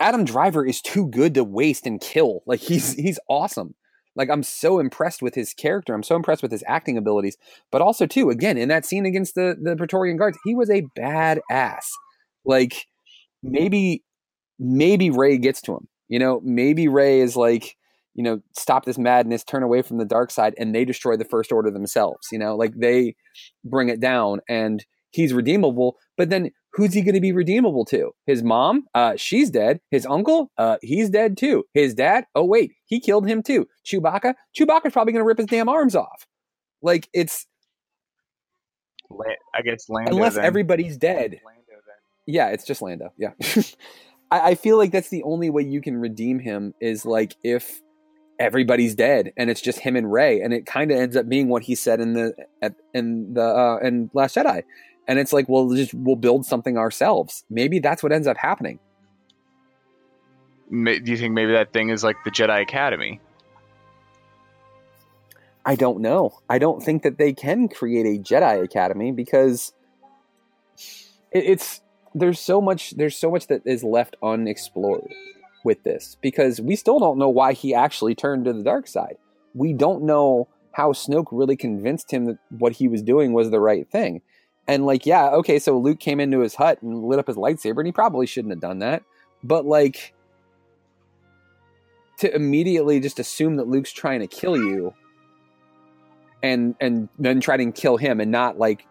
Adam Driver is too good to waste and kill. Like, he's he's awesome. Like, I'm so impressed with his character. I'm so impressed with his acting abilities. But also too, again, in that scene against the the Praetorian Guards, he was a badass. Like, maybe. Maybe Rey gets to him, you know, maybe Rey is like, you know, stop this madness, turn away from the dark side, and they destroy the First Order themselves, you know, like they bring it down, and he's redeemable. But then who's he going to be redeemable to? His mom? Uh, she's dead. His uncle? Uh, he's dead too. His dad? Oh wait, he killed him too. Chewbacca? Chewbacca's probably going to rip his damn arms off. Like, it's, I guess Lando. Unless then. Everybody's dead. Lando, then. Yeah, it's just Lando. Yeah. I feel like that's the only way you can redeem him, is like if everybody's dead and it's just him and Rey, and it kind of ends up being what he said in the at, in the uh, in Last Jedi, and it's like, well, just we'll build something ourselves. Maybe that's what ends up happening. Do you think maybe that thing is like the Jedi Academy? I don't know. I don't think that they can create a Jedi Academy, because it, it's. There's so much. There's so much that is left unexplored with this, because we still don't know why he actually turned to the dark side. We don't know how Snoke really convinced him that what he was doing was the right thing. And like, yeah, okay, so Luke came into his hut and lit up his lightsaber, and he probably shouldn't have done that. But like, to immediately just assume that Luke's trying to kill you, and and then try to kill him, and not like.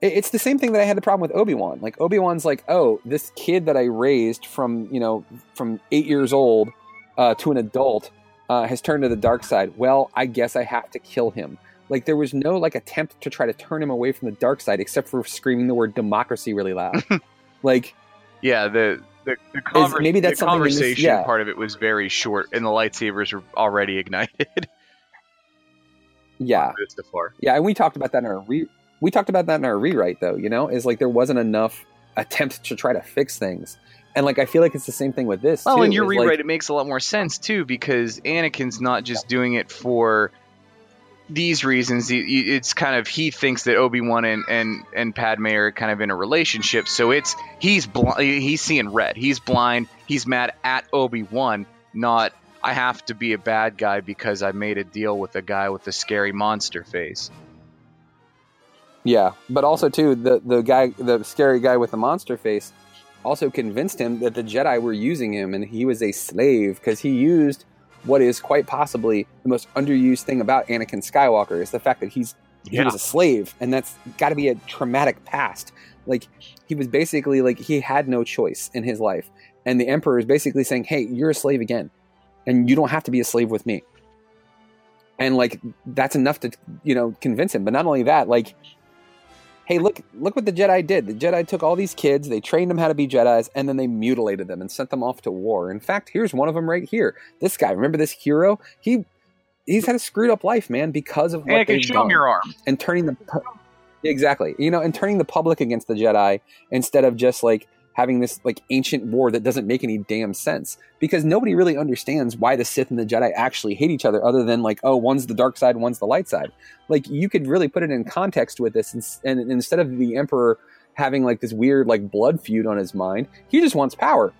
It's the same thing that I had the problem with Obi-Wan. Like, Obi-Wan's like, oh, this kid that I raised from, you know, from eight years old uh, to an adult uh, has turned to the dark side. Well, I guess I have to kill him. Like, there was no, like, attempt to try to turn him away from the dark side, except for screaming the word democracy really loud. Like... Yeah, the the, the, conver- maybe that's the conversation this, yeah. part of it was very short, and the lightsabers were already ignited. Yeah. Yeah, and we talked about that in our... Re- We talked about that in our rewrite, though, you know, is like there wasn't enough attempt to try to fix things. And like, I feel like it's the same thing with this. Well, too, in your rewrite, like, it makes a lot more sense, too, because Anakin's not just yeah. doing it for these reasons. It's kind of he thinks that Obi-Wan and, and, and Padme are kind of in a relationship. So it's he's blind. He's seeing red. He's blind. He's mad at Obi-Wan, not I have to be a bad guy because I made a deal with a guy with a scary monster face. Yeah, but also too, the the guy, the scary guy with the monster face, also convinced him that the Jedi were using him, and he was a slave, because he used what is quite possibly the most underused thing about Anakin Skywalker, is the fact that he's yeah. he was a slave, and that's got to be a traumatic past. Like, he was basically like, he had no choice in his life. And the Emperor is basically saying, hey, you're a slave again, and you don't have to be a slave with me. And like, that's enough to, you know, convince him. But not only that, like, hey, look, look what the Jedi did. The Jedi took all these kids, they trained them how to be Jedis, and then they mutilated them and sent them off to war. In fact, here's one of them right here. This guy, remember this hero? He, he's had a screwed up life, man, because of what hey, they've show done. Him your arm. And turning the exactly, you know, and turning the public against the Jedi instead of just like having this like ancient war that doesn't make any damn sense, because nobody really understands why the Sith and the Jedi actually hate each other, other than like, oh, one's the dark side, one's the light side. Like, you could really put it in context with this, and, and, and instead of the Emperor having like this weird like blood feud on his mind, he just wants power.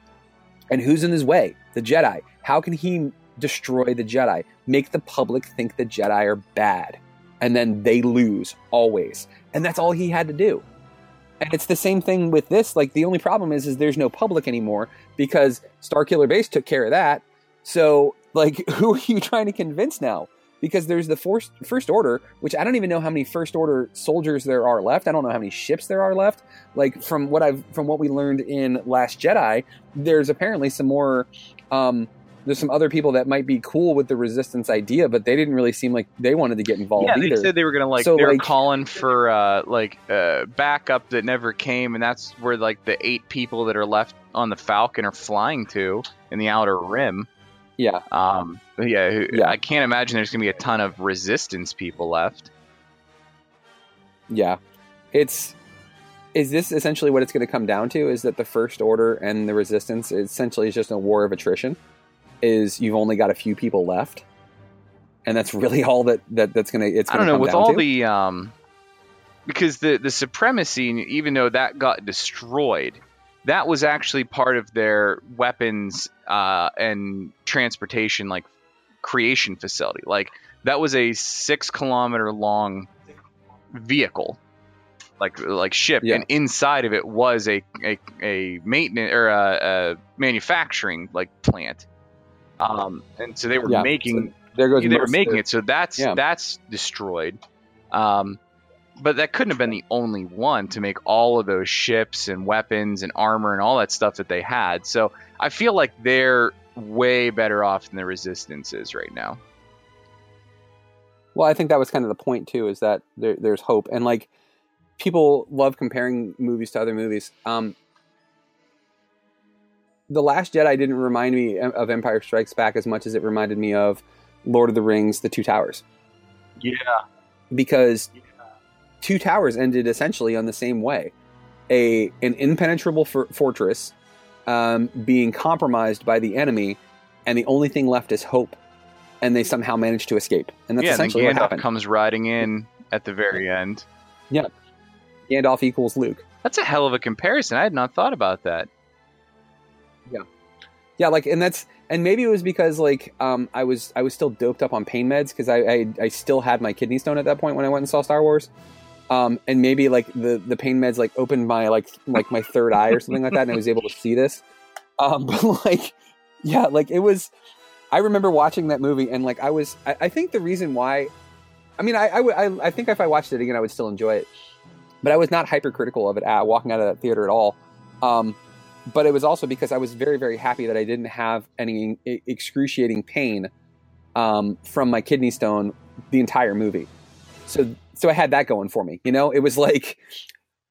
And who's in his way? The Jedi. How can he destroy the Jedi? Make the public think the Jedi are bad, and then they lose always. And that's all he had to do. And it's the same thing with this. Like, the only problem is, is there's no public anymore, because Starkiller Base took care of that. So, like, who are you trying to convince now? Because there's the First, First Order, which I don't even know how many First Order soldiers there are left. I don't know how many ships there are left. Like, from what I've, from what we learned in Last Jedi, there's apparently some more. Um, There's some other people that might be cool with the resistance idea, but they didn't really seem like they wanted to get involved. Yeah, they either. said they were going to like so, they were like, calling for uh, like uh, backup that never came, and that's where like the eight people that are left on the Falcon are flying to in the Outer Rim. Yeah, um, yeah, yeah. I can't imagine there's going to be a ton of resistance people left. Yeah, it's. Is this essentially what it's going to come down to? Is that the First Order and the resistance essentially is just a war of attrition? Is you've only got a few people left, and that's really all that, that that's gonna. It's gonna I don't know with all to. the um, because the the supremacy, even though that got destroyed, that was actually part of their weapons uh, and transportation like creation facility. Like, that was a six kilometer long vehicle, like like ship, yeah. And inside of it was a a, a maintenance or a, a manufacturing like plant. Um, and so they were yeah, making, so there goes they were making it. So that's, yeah. that's destroyed. Um, but that couldn't have been the only one to make all of those ships and weapons and armor and all that stuff that they had. So I feel like they're way better off than the resistance is right now. Well, I think that was kind of the point too, is that there, there's hope. And like, people love comparing movies to other movies. Um, The Last Jedi didn't remind me of Empire Strikes Back as much as it reminded me of Lord of the Rings, The Two Towers. Yeah. Because yeah. Two Towers ended essentially on the same way. A an impenetrable for, fortress um, being compromised by the enemy, and the only thing left is hope. And they somehow managed to escape. And that's yeah, essentially and what happened. Gandalf comes riding in at the very end. Yeah. Gandalf equals Luke. That's a hell of a comparison. I had not thought about that. Yeah. Yeah, like, and that's, and maybe it was because, like, um, I was I was still doped up on pain meds, because I, I I still had my kidney stone at that point when I went and saw Star Wars. Um, and maybe, like, the, the pain meds, like, opened my, like, like my third eye or something like that, and I was able to see this. Um, but, like, yeah, like, it was, I remember watching that movie, and, like, I was, I, I think the reason why, I mean, I, I, I, I think if I watched it again, I would still enjoy it. But I was not hypercritical of it at, walking out of that theater at all. Um But it was also because I was very, very happy that I didn't have any excruciating pain um, from my kidney stone the entire movie. So, so I had that going for me. You know, it was like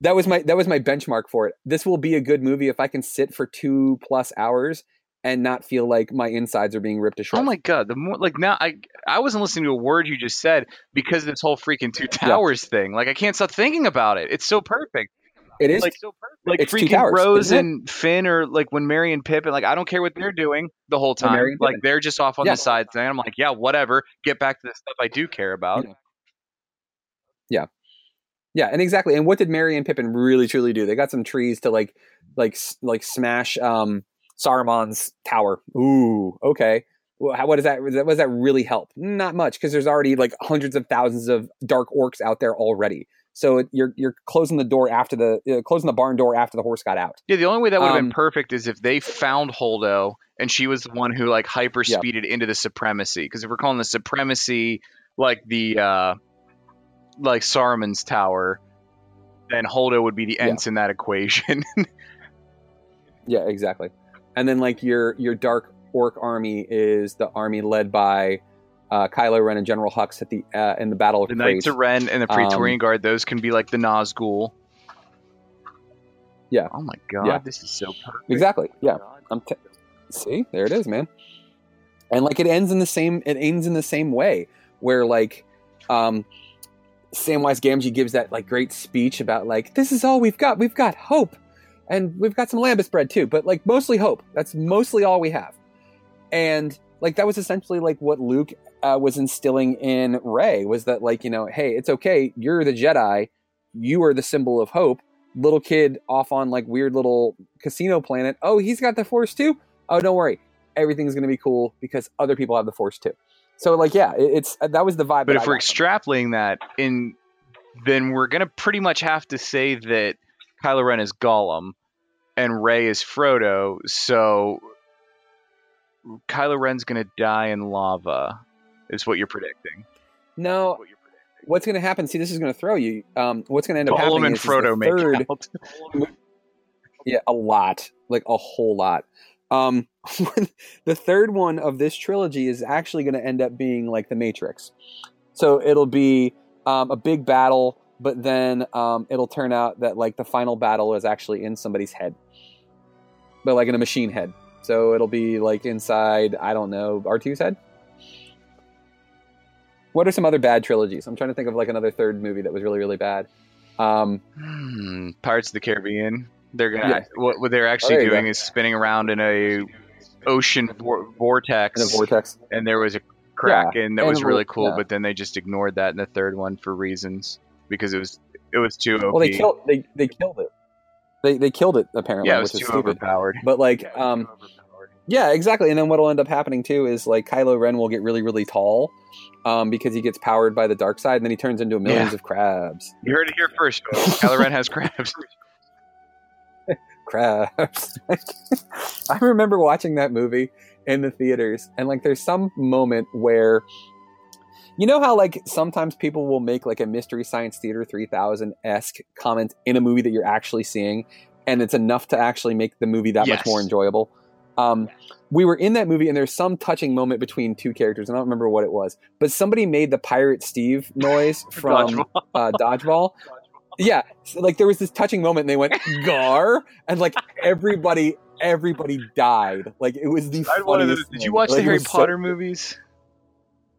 that was my that was my benchmark for it. This will be a good movie if I can sit for two plus hours and not feel like my insides are being ripped to shreds. Oh my god! The more like now, I I wasn't listening to a word you just said because of this whole freaking Two Towers yeah. thing. Like, I can't stop thinking about it. It's so perfect. It is like, so perfect. Like, it's freaking Rose and Finn, or like when Merry and Pippin, like I don't care what they're doing the whole time. Like, they're just off on yeah. the side thing. I'm like, yeah, whatever. Get back to the stuff I do care about. Yeah. yeah, yeah, and exactly. And what did Merry and Pippin really truly do? They got some trees to like, like, like smash um, Saruman's tower. Ooh, okay. Well, how, what does that? What does that really help? Not much, because there's already like hundreds of thousands of dark orcs out there already. So you're you're closing the door after the uh, closing the barn door after the horse got out. Yeah, the only way that would have um, been perfect is if they found Holdo and she was the one who like hyper speeded yeah. into the supremacy. Because if we're calling the supremacy like the uh, like Saruman's tower, then Holdo would be the ents yeah. in that equation. Yeah, exactly. And then like your your dark orc army is the army led by uh, Kylo Ren and General Hux at the uh, in the Battle of Crait. The Knights of Ren and the Praetorian um, Guard. Those can be like the Nazgul. Yeah. Oh my god, yeah. This is so perfect. Exactly. Yeah. I'm t- See, there it is, man. And like it ends in the same it ends in the same way where like um, Samwise Gamgee gives that like great speech about like this is all we've got. We've got hope. And we've got some lambus bread too, but like mostly hope. That's mostly all we have. And like that was essentially like what Luke uh, was instilling in Rey, was that like, you know, hey, it's okay. You're the Jedi. You are the symbol of hope. Little kid off on like weird little casino planet. Oh, he's got the Force too. Oh, don't worry. Everything's going to be cool because other people have the Force too. So like, yeah, it's that was the vibe. But that if we're extrapolating that in, then we're going to pretty much have to say that Kylo Ren is Gollum and Rey is Frodo. So Kylo Ren's going to die in lava is what you're predicting. No, what you're predicting. What's going to happen? See, this is going to throw you. Um, what's going to end up Gollum happening is Gollum and Frodo make out. Yeah, a lot, like a whole lot. Um, the third one of this trilogy is actually going to end up being like the Matrix. So it'll be um, a big battle, but then um, it'll turn out that like the final battle is actually in somebody's head, but like in a machine head. So it'll be like inside, I don't know, R two's head. What are some other bad trilogies? I'm trying to think of like another third movie that was really, really bad. Um, hmm, Pirates of the Caribbean. They're gonna yeah. what, what they're actually oh, doing go. is spinning around in a ocean vor- vortex. In a vortex. And there was a Kraken yeah. and that and was really cool, yeah. but then they just ignored that in the third one for reasons. Because it was it was too O P. Well, they killed they they killed it. They they killed it apparently, yeah, it was which too is stupid. Overpowered. But like, yeah, um, yeah, exactly. And then what'll end up happening too is like Kylo Ren will get really really tall, um, because he gets powered by the dark side, and then he turns into millions yeah. of crabs. You heard it here first. Kylo Ren has crabs. Crabs. I remember watching that movie in the theaters, and like, there's some moment where. You know how, like, sometimes people will make, like, a Mystery Science Theater three thousand-esque comment in a movie that you're actually seeing, and it's enough to actually make the movie that yes. much more enjoyable? Um, we were in that movie, and there's some touching moment between two characters. I don't remember what it was, but somebody made the Pirate Steve noise from Dodgeball. Uh, Dodgeball. Dodgeball. Yeah. So, like, there was this touching moment, and they went, gar, and, like, everybody everybody died. Like, it was the I funniest those, Did you watch like, the Harry Potter so movies?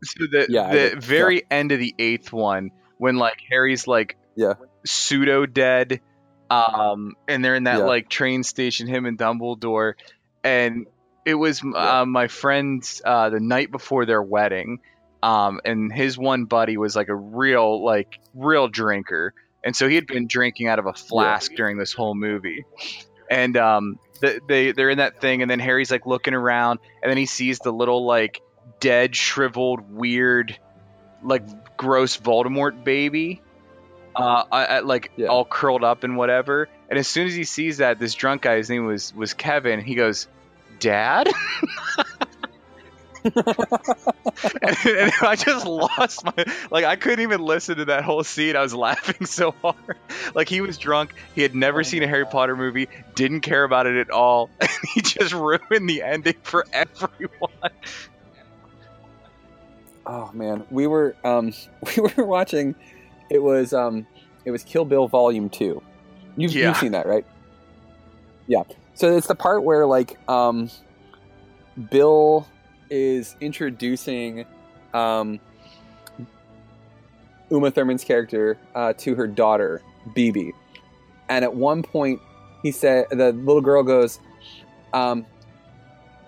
So the yeah, the very yeah. end of the eighth one, when like Harry's like yeah. pseudo dead, um, and they're in that yeah. like train station, him and Dumbledore, and it was yeah. uh, my friend's uh, the night before their wedding, um, and his one buddy was like a real like real drinker, and so he had been drinking out of a flask yeah. during this whole movie, and um, the, they they're in that thing, and then Harry's like looking around, and then he sees the little like. Dead, shriveled, weird, like gross Voldemort baby, uh, I, I, like yeah. all curled up and whatever. And as soon as he sees that, this drunk guy, his name was was Kevin. He goes, "Dad," and, and I just lost my like. I couldn't even listen to that whole scene. I was laughing so hard. Like he was drunk. He had never oh, seen a Harry Potter movie. Didn't care about it at all. And he just ruined the ending for everyone. Oh man, we were um, we were watching. It was um, it was Kill Bill Volume Two. You've, yeah. you've seen that, right? Yeah. So it's the part where like um, Bill is introducing um, Uma Thurman's character uh, to her daughter Bebe, and at one point he said the little girl goes. Um,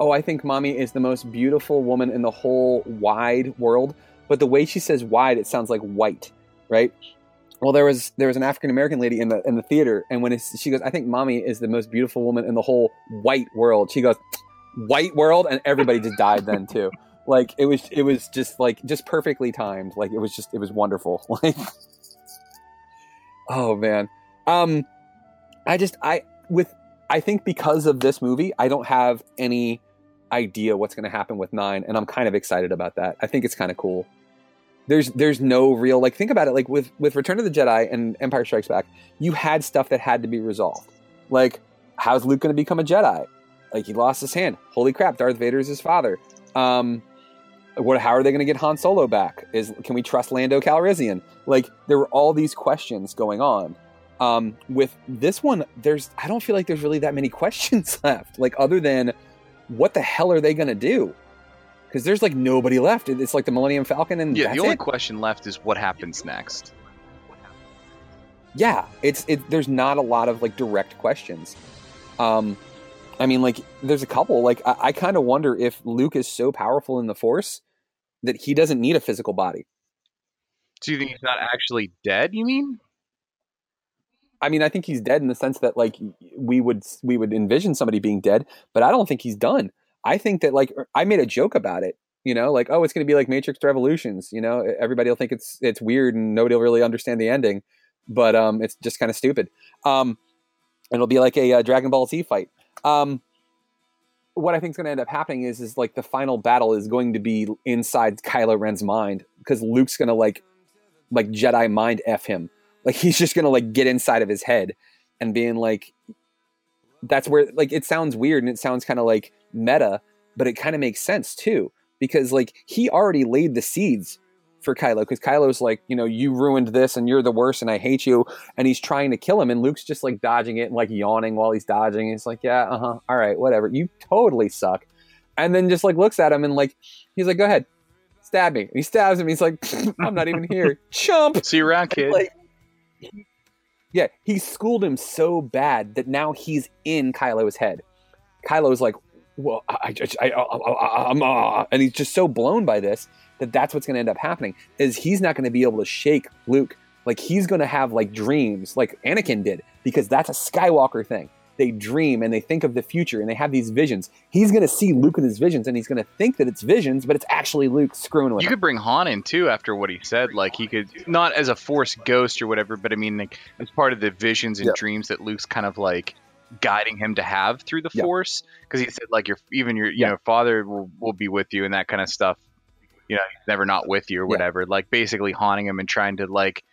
Oh, I think mommy is the most beautiful woman in the whole wide world. But the way she says wide, it sounds like white, right? Well, there was there was an African-American lady in the in the theater. And when it's, she goes, I think mommy is the most beautiful woman in the whole white world. She goes, white world? And everybody just died then, too. Like, it was it was just like just perfectly timed. Like, it was just it was wonderful. Like, oh, man. Um, I just I with I think because of this movie, I don't have any idea what's going to happen with nine, and I'm kind of excited about that. I think it's kind of cool. there's there's no real, like, think about it, like with with Return of the Jedi and Empire Strikes Back, you had stuff that had to be resolved. Like, how's Luke going to become a Jedi? Like, he lost his hand. Holy crap, Darth Vader is his father. Um, what? How are they going to get Han Solo back? Is can we trust Lando Calrissian? Like, there were all these questions going on. Um, with this one, there's I don't feel like there's really that many questions left. Like, other than what the hell are they going to do? Because there's like nobody left. It's like the Millennium Falcon, and yeah, that's the only it. question left is what happens next. Yeah, it's it. There's not a lot of like direct questions. Um, I mean, like, there's a couple. Like, I, I kind of wonder if Luke is so powerful in the Force that he doesn't need a physical body. So you think he's not actually dead, you mean? I mean, I think he's dead in the sense that, like, we would we would envision somebody being dead, but I don't think he's done. I think that, like, I made a joke about it, you know, like, oh, it's going to be like Matrix Revolutions, you know, everybody will think it's it's weird and nobody will really understand the ending, but um, it's just kind of stupid. Um, it'll be like a uh, Dragon Ball Z fight. Um, what I think is going to end up happening is, is like the final battle is going to be inside Kylo Ren's mind, because Luke's going to like, like Jedi mind F him. Like, he's just going to like get inside of his head and being like, that's where, like, it sounds weird and it sounds kind of like meta, but it kind of makes sense too, because like he already laid the seeds for Kylo, because Kylo's like, you know, you ruined this and you're the worst and I hate you, and he's trying to kill him, and Luke's just like dodging it and like yawning while he's dodging, and it's like, yeah, uh-huh, all right, whatever, you totally suck, and then just like looks at him and like he's like, go ahead, stab me, and he stabs him, he's like, I'm not even here, chump, see you around, kid. Like, yeah, he schooled him so bad that now he's in Kylo's head. Kylo's like, well, I, I, I, I, I'm, uh, and he's just so blown by this that that's what's going to end up happening, is he's not going to be able to shake Luke. Like, he's going to have like dreams like Anakin did, because that's a Skywalker thing. They dream and they think of the future and they have these visions. He's going to see Luke in his visions and he's going to think that it's visions, but it's actually Luke screwing with you him. You could bring Han in too after what he said. Like, he could, not as a Force ghost or whatever, but I mean, like, it's part of the visions and yeah. dreams that Luke's kind of like guiding him to have through the yeah. Force, because he said like your even your you yeah. know father will, will be with you and that kind of stuff, you know, he's never not with you or whatever, yeah. like basically haunting him and trying to like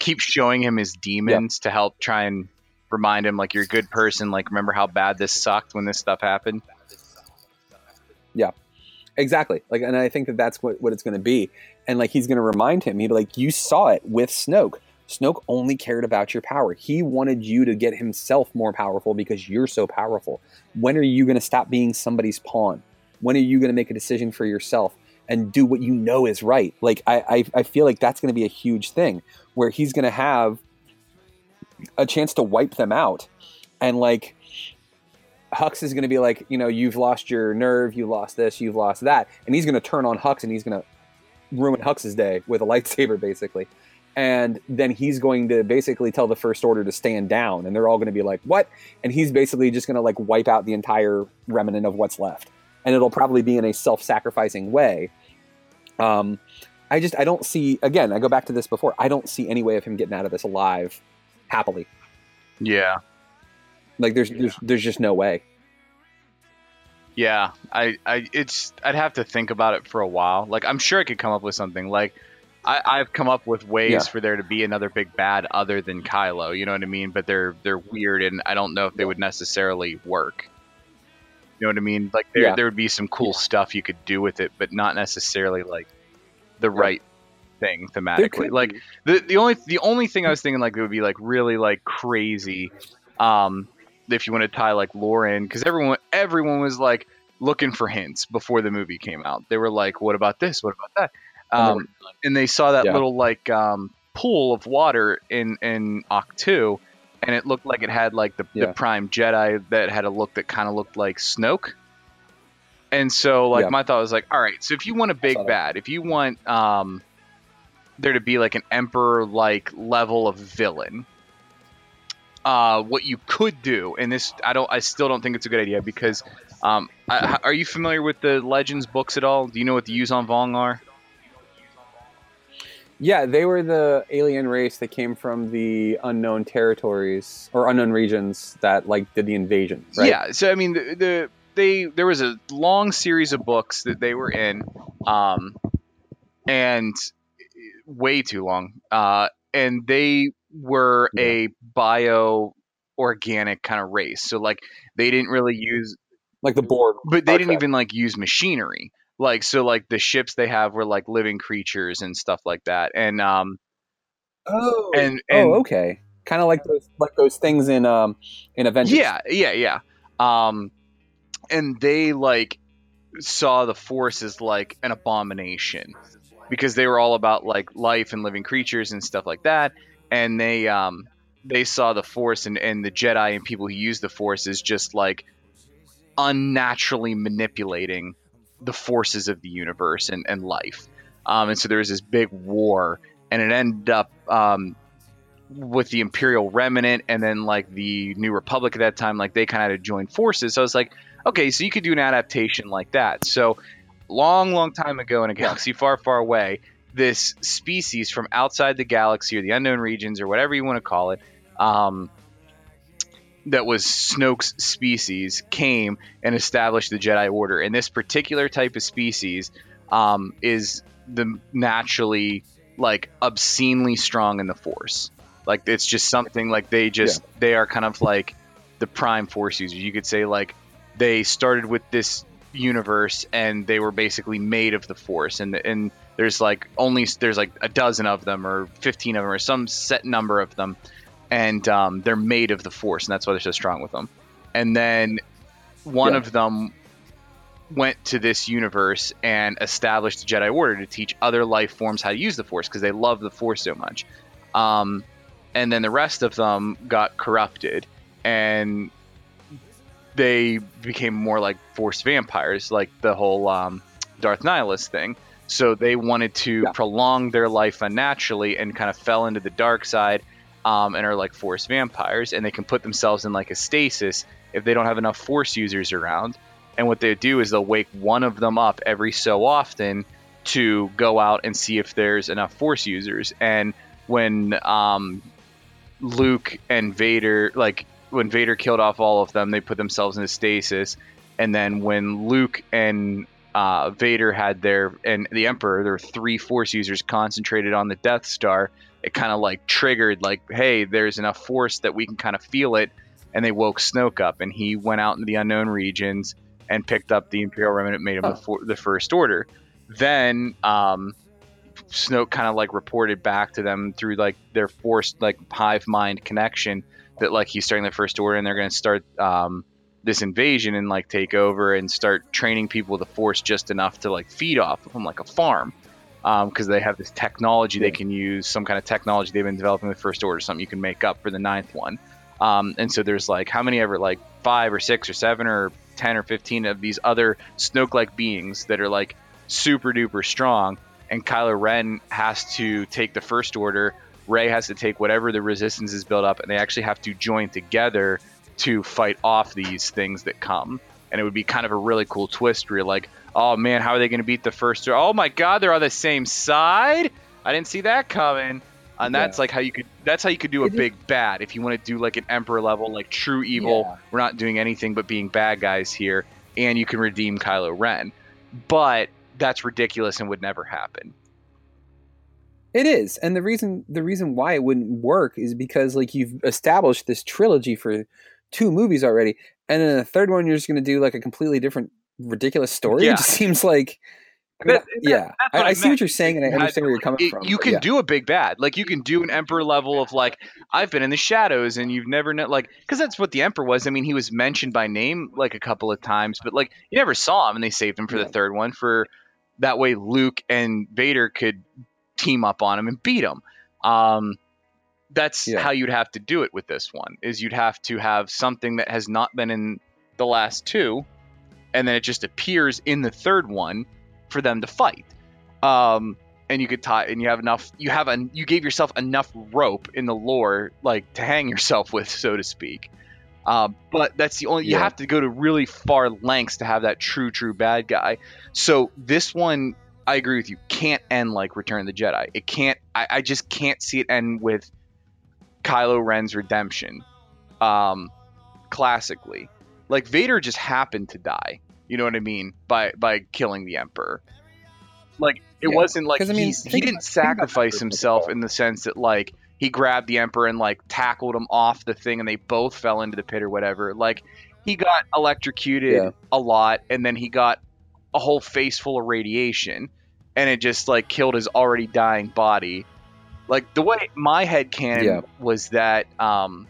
keep showing him his demons yeah. to help try and remind him like you're a good person, like remember how bad this sucked when this stuff happened. Yeah, exactly. Like, and I think that that's what, what it's going to be, and like he's going to remind him, he'd be like, you saw it with Snoke. Snoke only cared about your power. He wanted you to get himself more powerful because you're so powerful. When are you going to stop being somebody's pawn? When are you going to make a decision for yourself and do what you know is right? Like, I, I, I feel like that's going to be a huge thing, where he's going to have a chance to wipe them out. And like, Hux is going to be like, you know, you've lost your nerve, you lost this, you've lost that. And he's going to turn on Hux and he's going to ruin Hux's day with a lightsaber, basically. And then he's going to basically tell the First Order to stand down, and they're all going to be like, what? And he's basically just going to like wipe out the entire remnant of what's left. And it'll probably be in a self-sacrificing way. Um, I just, I don't see, again, I go back to this before, I don't see any way of him getting out of this alive happily. Yeah. Like there's, yeah. there's, there's just no way. Yeah. I, I, it's, I'd have to think about it for a while. Like, I'm sure I could come up with something. Like, I, I've come up with ways yeah. for there to be another big bad other than Kylo, you know what I mean? But they're they're weird, and I don't know if they would necessarily work. You know what I mean? Like, there yeah. there would be some cool yeah. stuff you could do with it, but not necessarily like the yeah. right thing thematically. Like, the the only the only thing I was thinking, like, it would be like really like crazy, um, if you want to tie like lore in, because everyone everyone was like looking for hints before the movie came out. They were like, what about this? What about that? Um, and they saw that yeah. little like um, pool of water in in Octu, and it looked like it had like the, yeah. the Prime Jedi that had a look that kind of looked like Snoke. And so like yeah. my thought was like, all right, so if you want a big bad, if you want um, there to be like an Emperor like level of villain, uh, what you could do, and this I don't I still don't think it's a good idea, because um, I, are you familiar with the Legends books at all? Do you know what the Yuuzhan Vong are? Yeah, they were the alien race that came from the unknown territories or unknown regions that like did the invasion, right? Yeah, so I mean, the, the they there was a long series of books that they were in, um, and way too long. Uh, and they were yeah. a bio-organic kind of race. So, like, they didn't really use... Like the Borg. But they okay. didn't even, like, use machinery. Like, so, like, the ships they have were, like, living creatures and stuff like that. And, um... Oh, and, and, oh okay. Kind of like those like those things in um in Avengers. Yeah, yeah, yeah. Um, and they like saw the Force as like an abomination because they were all about like life and living creatures and stuff like that. And they um they saw the Force and, and the Jedi and people who use the Force as just like unnaturally manipulating the forces of the universe and, and life. Um, and so there was this big war. And it ended up um, with the Imperial Remnant and then, like, the New Republic at that time. Like, they kind of had to join forces. So I was like, okay, so you could do an adaptation like that. So long, long time ago in a galaxy far, far away, this species from outside the galaxy or the unknown regions or whatever you want to call it, um, that was Snoke's species, came and established the Jedi Order. And this particular type of species um, is the naturally... like obscenely strong in the Force. Like it's just something like they just, yeah. they are kind of like the prime Force users. You could say like they started with this universe and they were basically made of the Force. And, and there's like only, there's like a dozen of them or fifteen of them or some set number of them. And um, they're made of the Force. And that's why they're so strong with them. And then one yeah. of them went to this universe and established the Jedi Order to teach other life forms how to use the Force because they love the Force so much. Um, and then the rest of them got corrupted and they became more like Force vampires, like the whole um, Darth Nihilus thing. So they wanted to yeah. prolong their life unnaturally and kind of fell into the dark side um, and are like Force vampires. And they can put themselves in like a stasis if they don't have enough Force users around. And what they do is they'll wake one of them up every so often to go out and see if there's enough Force users. And when um, Luke and Vader, like when Vader killed off all of them, they put themselves into stasis. And then when Luke and uh, Vader had their, and the Emperor, there were three Force users concentrated on the Death Star. It kind of like triggered like, hey, there's enough Force that we can kind of feel it. And they woke Snoke up and he went out into the unknown regions and picked up the Imperial Remnant, made him oh. the, for, the First Order. Then um, Snoke kind of like reported back to them through like their forced like hive mind connection that like he's starting the First Order and they're going to start um, this invasion and like take over and start training people with the Force just enough to like feed off of them like a farm because um, they have this technology yeah. they can use, some kind of technology they've been developing with the First Order, something you can make up for the ninth one. Um, and so there's like how many ever like five or six or seven or ten or fifteen of these other Snoke-like beings that are like super duper strong, and Kylo Ren has to take the First Order, Rey has to take whatever the resistance is built up, and they actually have to join together to fight off these things that come. And it would be kind of a really cool twist where you're like, oh man, how are they going to beat the First Order? Oh my god, they're on the same side? I didn't see that coming. And that's yeah. like how you could that's how you could do a big bad if you want to do like an Emperor level, like true evil. Yeah. We're not doing anything but being bad guys here. And you can redeem Kylo Ren. But that's ridiculous and would never happen. It is. And the reason the reason why it wouldn't work is because like you've established this trilogy for two movies already. And then the third one, you're just going to do like a completely different ridiculous story. Yeah. It just seems like... I mean, that, yeah, I, I, I see what you're saying, and I understand where you're coming it, from. You can yeah. do a big bad, like you can do an Emperor level of like, I've been in the shadows, and you've never known, like, because that's what the Emperor was. I mean, he was mentioned by name like a couple of times, but like you never saw him, and they saved him for yeah. the third one for that way Luke and Vader could team up on him and beat him. Um, that's yeah. how you'd have to do it with this one. Is you'd have to have something that has not been in the last two, and then it just appears in the third one for them to fight, um, and you could tie, and you have enough. You have a, you gave yourself enough rope in the lore, like to hang yourself with, so to speak. Uh, but that's the only. You yeah. have to go to really far lengths to have that true, true bad guy. So this one, I agree with you. Can't end like Return of the Jedi. It can't. I, I just can't see it end with Kylo Ren's redemption. Um, classically, like Vader just happened to die. You know what I mean? By by killing the Emperor. Like, it yeah. wasn't like I mean, he, he didn't sacrifice himself in the sense that, like, he grabbed the Emperor and, like, tackled him off the thing and they both fell into the pit or whatever. Like, he got electrocuted yeah. a lot, and then he got a whole face full of radiation, and it just, like, killed his already dying body. Like, the way my headcanon yeah. was that, um,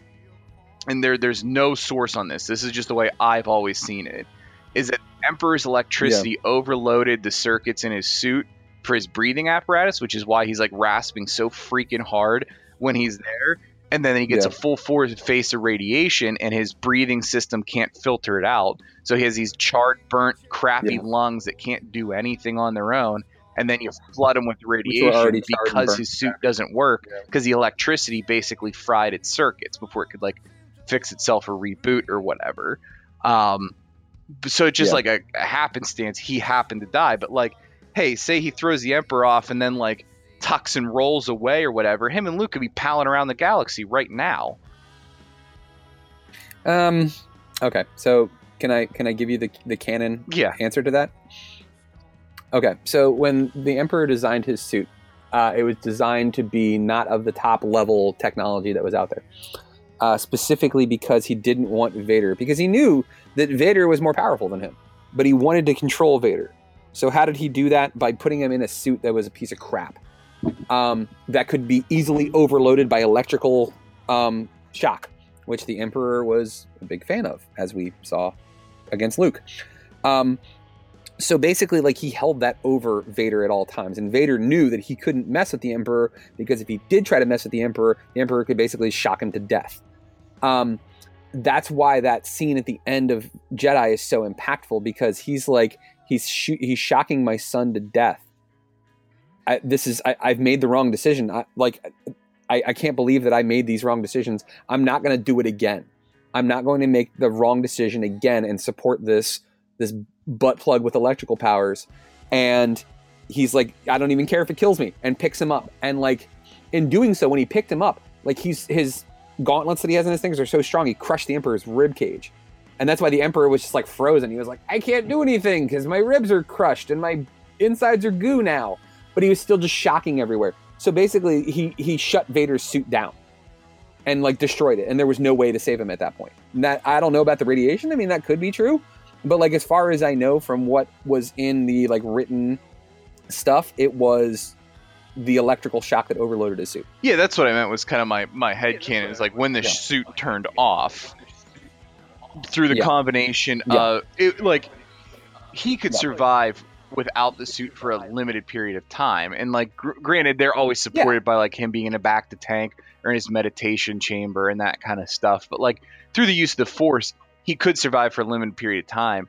and there, there's no source on this. This is just the way I've always seen it, is that Emperor's electricity yeah. overloaded the circuits in his suit for his breathing apparatus, which is why he's, like, rasping so freaking hard when he's there. And then he gets yeah. a full force face of radiation, and his breathing system can't filter it out. So he has these charred, burnt, crappy yeah. lungs that can't do anything on their own. And then you flood him with radiation because his suit doesn't work, because yeah. the electricity basically fried its circuits before it could, like, fix itself or reboot or whatever. Um, so it's just yeah. like a, a happenstance. He happened to die. But, like, hey, say he throws the Emperor off and then, like, tucks and rolls away or whatever, him and Luke could be palling around the galaxy right now. Um. Okay. So can I can I give you the the canon yeah. answer to that? Okay. So when the Emperor designed his suit, uh, it was designed to be not of the top level technology that was out there, uh, specifically because he didn't want Vader, because he knew that Vader was more powerful than him, but he wanted to control Vader. So how did he do that? By putting him in a suit that was a piece of crap. Um, that could be easily overloaded by electrical um, shock, which the Emperor was a big fan of, as we saw against Luke. Um, so basically, like, he held that over Vader at all times, and Vader knew that he couldn't mess with the Emperor, because if he did try to mess with the Emperor, the Emperor could basically shock him to death. Um, that's why that scene at the end of Jedi is so impactful, because he's like, he's sh- he's shocking my son to death. I, this is I, I've made the wrong decision. I, like, I, I can't believe that I made these wrong decisions. I'm not going to do it again. I'm not going to make the wrong decision again and support this this butt plug with electrical powers. And he's like, I don't even care if it kills me, and picks him up. And, like, in doing so, when he picked him up, like, he's his gauntlets that he has in his fingers are so strong, he crushed the Emperor's rib cage. And that's why the Emperor was just, like, frozen. He was like, I can't do anything because my ribs are crushed and my insides are goo now. But he was still just shocking everywhere. So basically, he he shut Vader's suit down and, like, destroyed it. And there was no way to save him at that point. And that, I don't know about the radiation. I mean, that could be true. But, like, as far as I know from what was in the, like, written stuff, it was the electrical shock that overloaded his suit. Yeah, that's what I meant was kind of my, my headcanon is, like, when the yeah. suit turned off through the yeah. combination yeah. of, it, like, he could survive without the suit for a limited period of time. And, like, gr- granted, they're always supported yeah. by, like, him being in a back to tank or in his meditation chamber and that kind of stuff. But, like, through the use of the Force, he could survive for a limited period of time.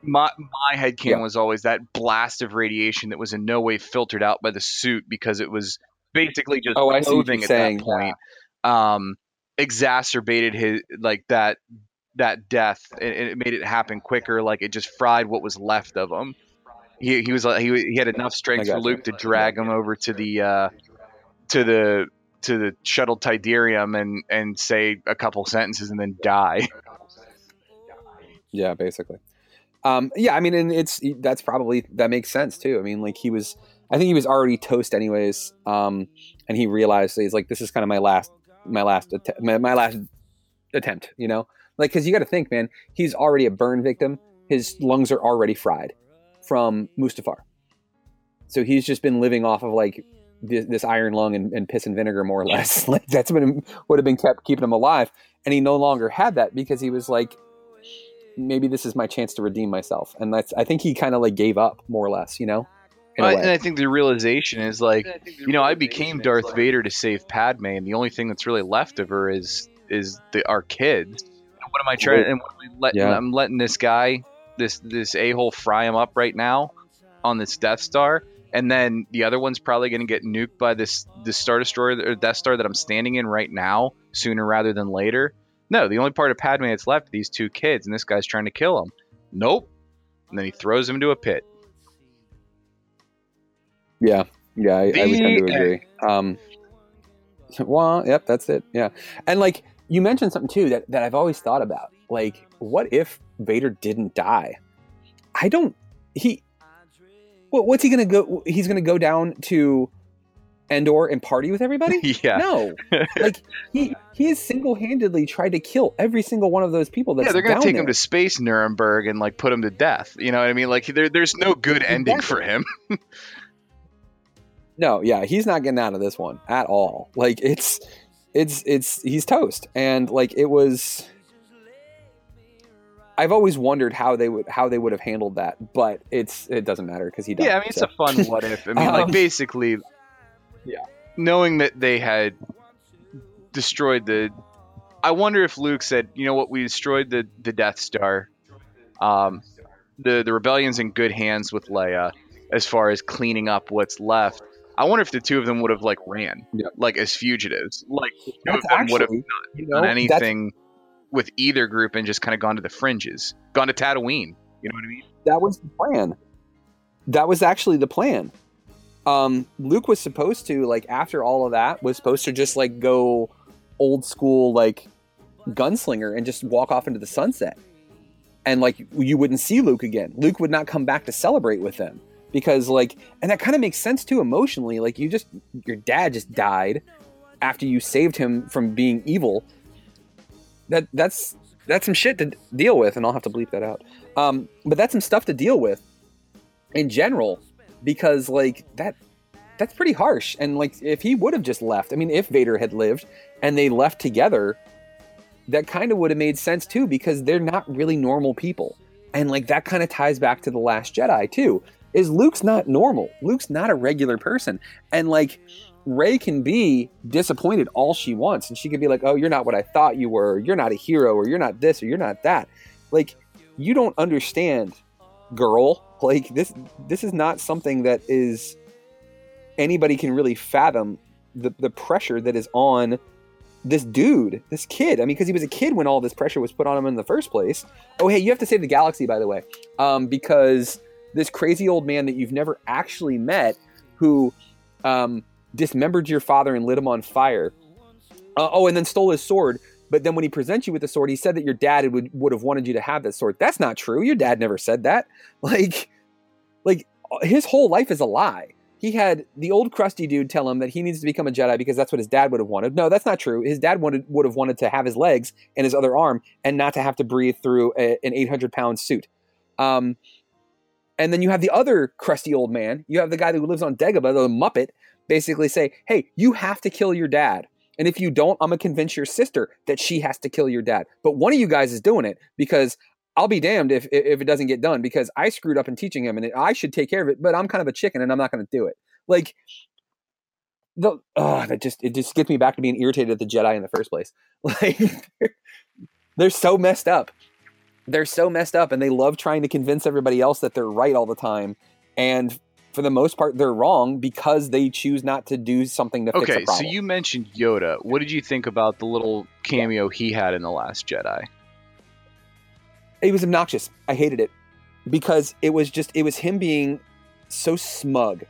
My my headcanon yeah. was always that blast of radiation that was in no way filtered out by the suit, because it was basically just oh, clothing at saying. that point. Yeah. Um, exacerbated his, like, that, that death. And it, it made it happen quicker. Like, it just fried what was left of him. He he was like he he had enough strength for Luke to drag him over to the uh, to the to the shuttle Tidarium and and say a couple sentences and then die. Yeah, basically. Um, yeah, I mean, and it's that's probably that makes sense too. I mean, like he was, I think he was already toast anyways, um, and he realized that he's like, this is kind of my last my last att- my, my last attempt, you know, like because you got to think, man, he's already a burn victim. His lungs are already fried from Mustafar. So he's just been living off of like this, this iron lung and, and piss and vinegar, more or less. Like that's been would have been kept keeping him alive. And he no longer had that because he was like, maybe this is my chance to redeem myself. And that's, I think he kind of like gave up more or less, you know? I, and I think the realization is like, you know, I became Darth like, Vader to save Padme. And the only thing that's really left of her is, is the, our kids. And what am I trying to, and what am I letting, yeah. I'm letting this guy, this this a-hole fry him up right now on this Death Star, and then the other one's probably going to get nuked by this this Star Destroyer or Death Star that I'm standing in right now sooner rather than later. No, the only part of Padme that's left are these two kids, and this guy's trying to kill him. Nope. And then he throws him into a pit. Yeah. Yeah, I, the- I would tend to agree. Um, well, yep, that's it. Yeah. And like you mentioned something too that, that I've always thought about. Like, what if Vader didn't die? I don't, he, Well, what's he gonna go? He's gonna go down to Endor and party with everybody? Yeah. No. Like he he has single-handedly tried to kill every single one of those people. That's yeah, they're gonna down take there. him to space Nuremberg and like put him to death. You know what I mean? Like there, there's no good ending exactly. for him. No, yeah, he's not getting out of this one at all. Like it's it's it's he's toast. And like it was I've always wondered how they would how they would have handled that, but it's it doesn't matter because he died. Yeah, I mean so. It's a fun what if. I mean um, like basically yeah. Knowing that they had destroyed the I wonder if Luke said, you know what, we destroyed the, the Death Star. Um the, the rebellion's in good hands with Leia. As far as cleaning up what's left, I wonder if the two of them would have like ran, yeah. like as fugitives. Like the two that's of them actually, would have not you know, done anything with either group and just kind of gone to the fringes, gone to Tatooine. You know what I mean? That was the plan. That was actually the plan. Um, Luke was supposed to like after all of that was supposed to just like go old school like gunslinger and just walk off into the sunset, and like you wouldn't see Luke again. Luke would not come back to celebrate with them. Because like, and that kind of makes sense too emotionally. Like you just, your dad just died after you saved him from being evil. That that's that's some shit to deal with, and I'll have to bleep that out. Um, but that's some stuff to deal with in general, because like that that's pretty harsh. And like, if he would have just left, I mean, if Vader had lived and they left together, that kind of would have made sense too, because they're not really normal people, and like that kind of ties back to The Last Jedi too. Is Luke's not normal. Luke's not a regular person. And like Rey can be disappointed all she wants. And she can be like, oh, you're not what I thought you were. Or, you're not a hero, or you're not this, or you're not that. Like, you don't understand, girl. Like this, this is not something that is anybody can really fathom the, the pressure that is on this dude, this kid. I mean, because he was a kid when all this pressure was put on him in the first place. Oh, hey, you have to save the galaxy, by the way. Um, because this crazy old man that you've never actually met who um, dismembered your father and lit him on fire. Uh, oh, and then stole his sword. But then when he presents you with the sword, he said that your dad would, would have wanted you to have that sword. That's not true. Your dad never said that. Like, like his whole life is a lie. He had the old crusty dude tell him that he needs to become a Jedi because that's what his dad would have wanted. No, that's not true. His dad wanted, would have wanted to have his legs and his other arm and not to have to breathe through a, an eight hundred pound suit. Um, And then you have the other crusty old man. You have the guy who lives on Dagobah, the Muppet, basically say, hey, you have to kill your dad. And if you don't, I'm going to convince your sister that she has to kill your dad. But one of you guys is doing it, because I'll be damned if if it doesn't get done, because I screwed up in teaching him and I should take care of it, but I'm kind of a chicken and I'm not going to do it. Like, the oh, that just it just gets me back to being irritated at the Jedi in the first place. Like, they're, they're so messed up. They're so messed up, and they love trying to convince everybody else that they're right all the time. And for the most part, they're wrong because they choose not to do something to okay, fix a problem. Okay, so you mentioned Yoda. What did you think about the little cameo he had in The Last Jedi? It was obnoxious. I hated it because it was just, it was him being so smug.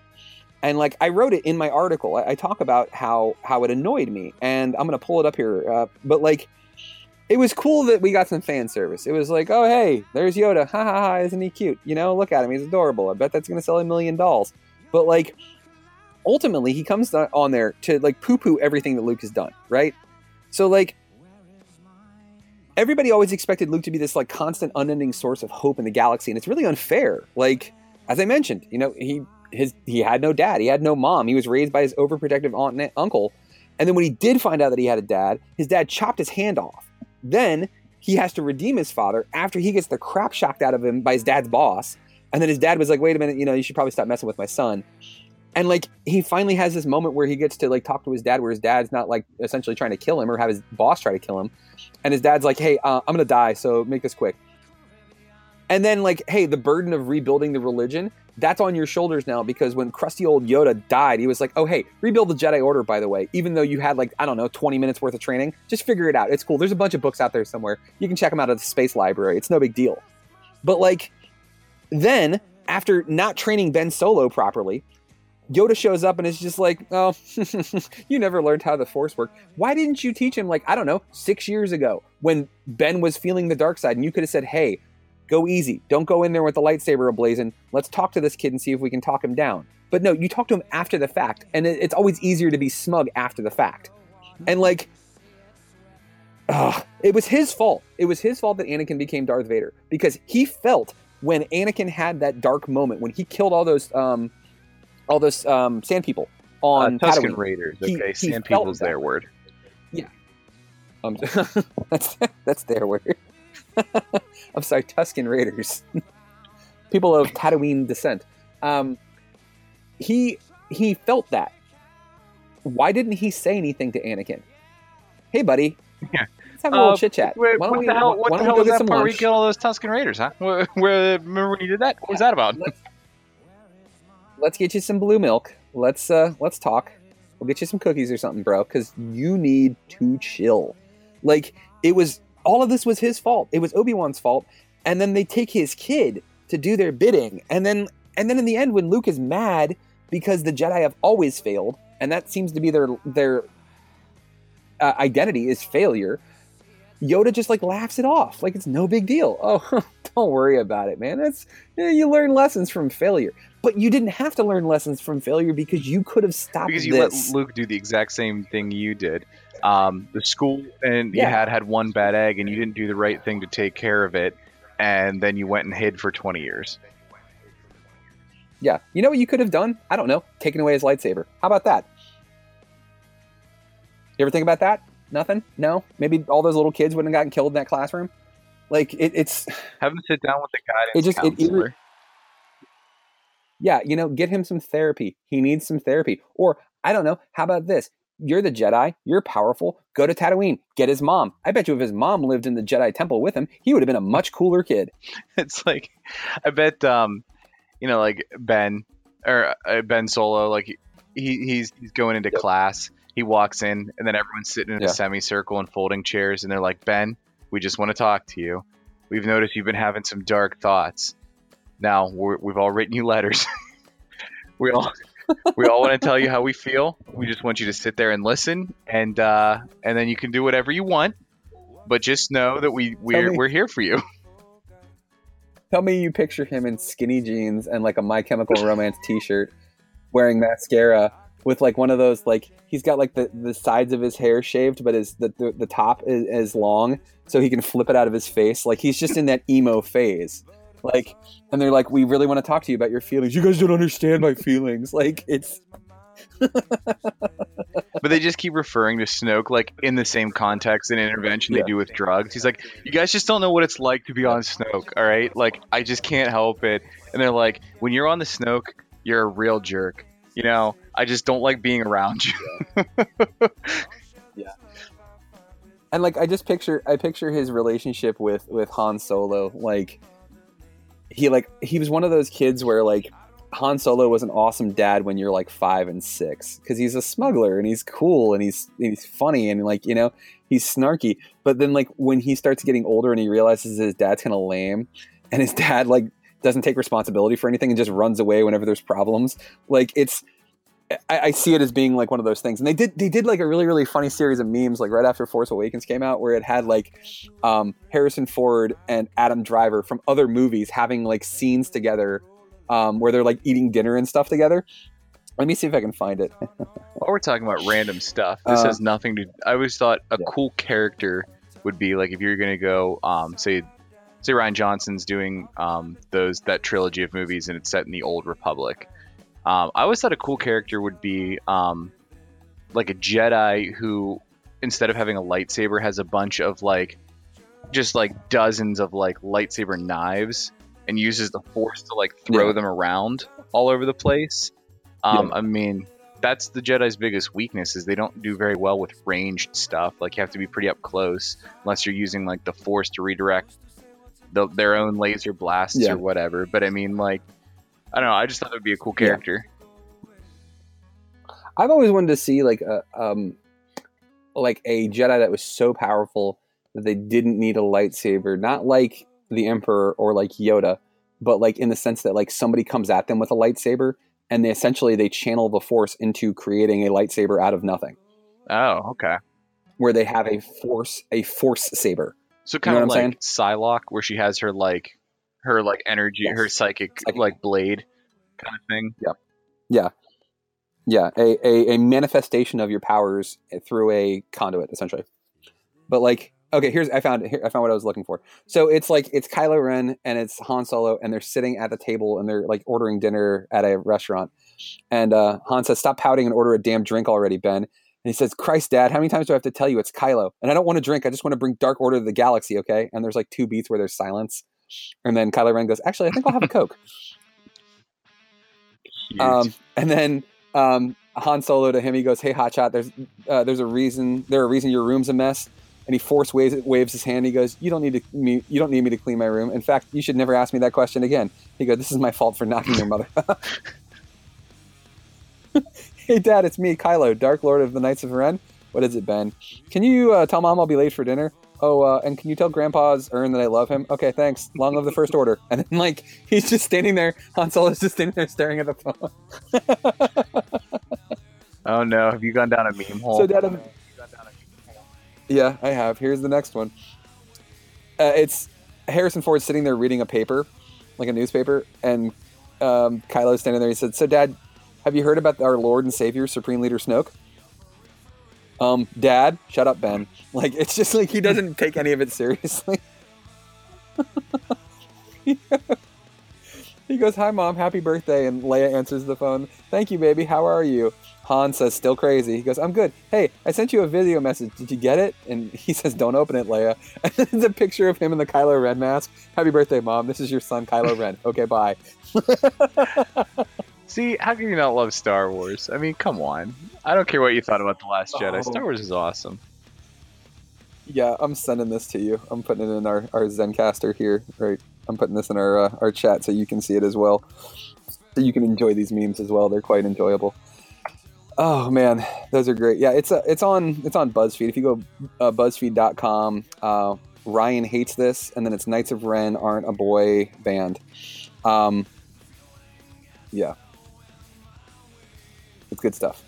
And like, I wrote it in my article. I, I talk about how, how it annoyed me, and I'm going to pull it up here. Uh, but like, it was cool that we got some fan service. It was like, oh, hey, there's Yoda. Ha ha ha, isn't he cute? You know, look at him. He's adorable. I bet that's going to sell a million dolls. But, like, ultimately, he comes on there to, like, poo-poo everything that Luke has done, right? So, like, everybody always expected Luke to be this, like, constant, unending source of hope in the galaxy, and it's really unfair. Like, as I mentioned, you know, he his he had no dad. He had no mom. He was raised by his overprotective aunt and uncle. And then when he did find out that he had a dad, his dad chopped his hand off. Then he has to redeem his father after he gets the crap shocked out of him by his dad's boss. And then his dad was like, wait a minute, you know, you should probably stop messing with my son. And like, he finally has this moment where he gets to like talk to his dad, where his dad's not like essentially trying to kill him or have his boss try to kill him. And his dad's like, hey, uh, I'm going to die, so make this quick. And then like, hey, the burden of rebuilding the religion, that's on your shoulders now, because when crusty old Yoda died, he was like, oh, hey, rebuild the Jedi Order, by the way, even though you had like, I don't know, twenty minutes worth of training, just figure it out. It's cool. There's a bunch of books out there somewhere. You can check them out at the space library. It's no big deal. But like, then after not training Ben Solo properly, Yoda shows up and is just like, oh, you never learned how the Force worked. Why didn't you teach him, like, I don't know, six years ago when Ben was feeling the dark side and you could have said, hey, Go easy. Don't go in there with the lightsaber ablazing. Let's talk to this kid and see if we can talk him down. But no, you talk to him after the fact, and it's always easier to be smug after the fact. And like, ugh, it was his fault. It was his fault that Anakin became Darth Vader, because he felt when Anakin had that dark moment, when he killed all those um, all those um, sand people on uh, Tusken Padawan, Raiders. He, okay, he sand people is their word. Yeah, um, that's that's their word. I'm sorry, Tusken Raiders, people of Tatooine descent. Um, he he felt that. Why didn't he say anything to Anakin? Hey, buddy. Yeah. Let's have a little uh, chit chat. What the we, hell? What the hell is that? Where we killed all those Tusken Raiders, huh? Where, where remember when you did that? What yeah. was that about? Let's, let's get you some blue milk. Let's uh, let's talk. We'll get you some cookies or something, bro, because you need to chill. Like, it was. All of this was his fault. It was Obi-Wan's fault. And then they take his kid to do their bidding. And then and then in the end, when Luke is mad because the Jedi have always failed, and that seems to be their their uh, identity is failure, Yoda just like laughs it off. Like, it's no big deal. Oh, don't worry about it, man. That's, you learn lessons from failure. But you didn't have to learn lessons from failure, because you could have stopped this. Because you this. let Luke do the exact same thing you did. Um, the school and yeah. you had had one bad egg, and you didn't do the right thing to take care of it, and then you went and hid for twenty years. Yeah, you know what you could have done? I don't know, taken away his lightsaber. How about that? You ever think about that? Nothing? No? Maybe all those little kids wouldn't have gotten killed in that classroom. Like it, it's have him sit down with the guidance it just, counselor. It, it, yeah, you know, get him some therapy. He needs some therapy. Or I don't know. How about this? You're the Jedi. You're powerful. Go to Tatooine. Get his mom. I bet you if his mom lived in the Jedi temple with him, he would have been a much cooler kid. It's like, I bet, um, you know, like Ben or uh, Ben Solo, like he he's he's going into yep. class. He walks in, and then everyone's sitting in yeah. a semicircle and folding chairs, and they're like, "Ben, we just want to talk to you. We've noticed you've been having some dark thoughts. Now we're, we've all written you letters. we all." We all want to tell you how we feel. We just want you to sit there and listen, and uh, and then you can do whatever you want. But just know that we we're, me, we're here for you." Tell me you picture him in skinny jeans and like a My Chemical Romance t-shirt, wearing mascara, with like one of those, like he's got like the, the sides of his hair shaved, but his the the, the top is, is long, so he can flip it out of his face. Like he's just in that emo phase. Like, and they're like, "We really want to talk to you about your feelings." "You guys don't understand my feelings." Like, it's. But they just keep referring to Snoke like in the same context and intervention yeah. they do with drugs. He's like, "You guys just don't know what it's like to be on Snoke, all right? Like, I just can't help it." And they're like, "When you're on the Snoke, you're a real jerk. You know, I just don't like being around you." Yeah. And like, I just picture, I picture his relationship with with Han Solo, like. He like he was one of those kids where like Han Solo was an awesome dad when you're like five and six, because he's a smuggler and he's cool and he's he's funny and like, you know, he's snarky. But then like when he starts getting older and he realizes his dad's kind of lame, and his dad like doesn't take responsibility for anything and just runs away whenever there's problems. Like it's I, I see it as being like one of those things. And they did they did like a really really funny series of memes like right after Force Awakens came out, where it had like um, Harrison Ford and Adam Driver from other movies having like scenes together um, where they're like eating dinner and stuff together. Let me see if I can find it. While we're talking about random stuff, this uh, has nothing to. I always thought a yeah. cool character would be like if you're gonna go um, say say Rian Johnson's doing um, those that trilogy of movies and it's set in the Old Republic. Um, I always thought a cool character would be um, like a Jedi who, instead of having a lightsaber, has a bunch of like, just like dozens of like lightsaber knives and uses the Force to like throw yeah. them around all over the place. Um, yeah. I mean, that's the Jedi's biggest weakness, is they don't do very well with ranged stuff. Like you have to be pretty up close unless you're using like the Force to redirect the, their own laser blasts yeah. or whatever. But I mean, like. I don't know. I just thought it would be a cool character. Yeah. I've always wanted to see like a um, like a Jedi that was so powerful that they didn't need a lightsaber. Not like the Emperor or like Yoda, but like in the sense that like somebody comes at them with a lightsaber and they essentially they channel the Force into creating a lightsaber out of nothing. Oh, okay. Where they have a force a force saber. So kind you know of like saying? Psylocke, where she has her like her like energy, yes. her psychic, psychic like blade kind of thing. Yeah, yeah, yeah. A, a a manifestation of your powers through a conduit, essentially. But like, okay, here's I found here, I found what I was looking for. So it's like it's Kylo Ren and it's Han Solo, and they're sitting at the table and they're like ordering dinner at a restaurant. And uh, Han says, "Stop pouting and order a damn drink already, Ben." And he says, "Christ, Dad, how many times do I have to tell you it's Kylo? And I don't want to drink. I just want to bring dark order to the galaxy, okay?" And there's like two beats where there's silence. And then Kylo Ren goes, "Actually, I think I'll have a Coke." um, and then um, Han Solo to him, he goes, "Hey, hotshot, there's uh, there's a reason. There a reason your room's a mess." And he force waves waves his hand. He goes, "You don't need to me. You don't need me to clean my room. In fact, you should never ask me that question again." He goes, "This is my fault for knocking your mother." "Hey, Dad, it's me, Kylo, Dark Lord of the Knights of Ren." "What is it, Ben?" "Can you uh, tell Mom I'll be late for dinner?" "Oh, uh, and can you tell Grandpa's Ern that I love him?" "Okay, thanks. Long live the First Order." And then, like, he's just standing there. Han Solo's just standing there staring at the phone. Oh, no. Have you gone down a meme hole? So, Dad, have you gone down a meme hole? Yeah, I have. Here's the next one. Uh, it's Harrison Ford sitting there reading a paper, like a newspaper, and um, Kylo's standing there. He said, "So, Dad, have you heard about our Lord and Savior, Supreme Leader Snoke?" Um, "Dad, shut up, Ben." Like, it's just like he doesn't take any of it seriously. He goes, "Hi, Mom, happy birthday." And Leia answers the phone. "Thank you, baby. How are you?" Han says, "Still crazy." He goes, "I'm good. Hey, I sent you a video message. Did you get it?" And he says, "Don't open it, Leia." And then it's a picture of him in the Kylo Ren mask. "Happy birthday, Mom. This is your son, Kylo Ren. Okay, bye." See, how can you not love Star Wars? I mean, come on. I don't care what you thought about The Last Jedi. Star Wars is awesome. Yeah, I'm sending this to you. I'm putting it in our, our Zencaster here, right? I'm putting this in our uh, our chat so you can see it as well. So you can enjoy these memes as well. They're quite enjoyable. Oh man, those are great. Yeah, it's a, it's on it's on BuzzFeed. If you go uh, BuzzFeed dot com, uh, Ryan hates this, and then it's Knights of Ren aren't a boy band. Um, yeah. It's good stuff.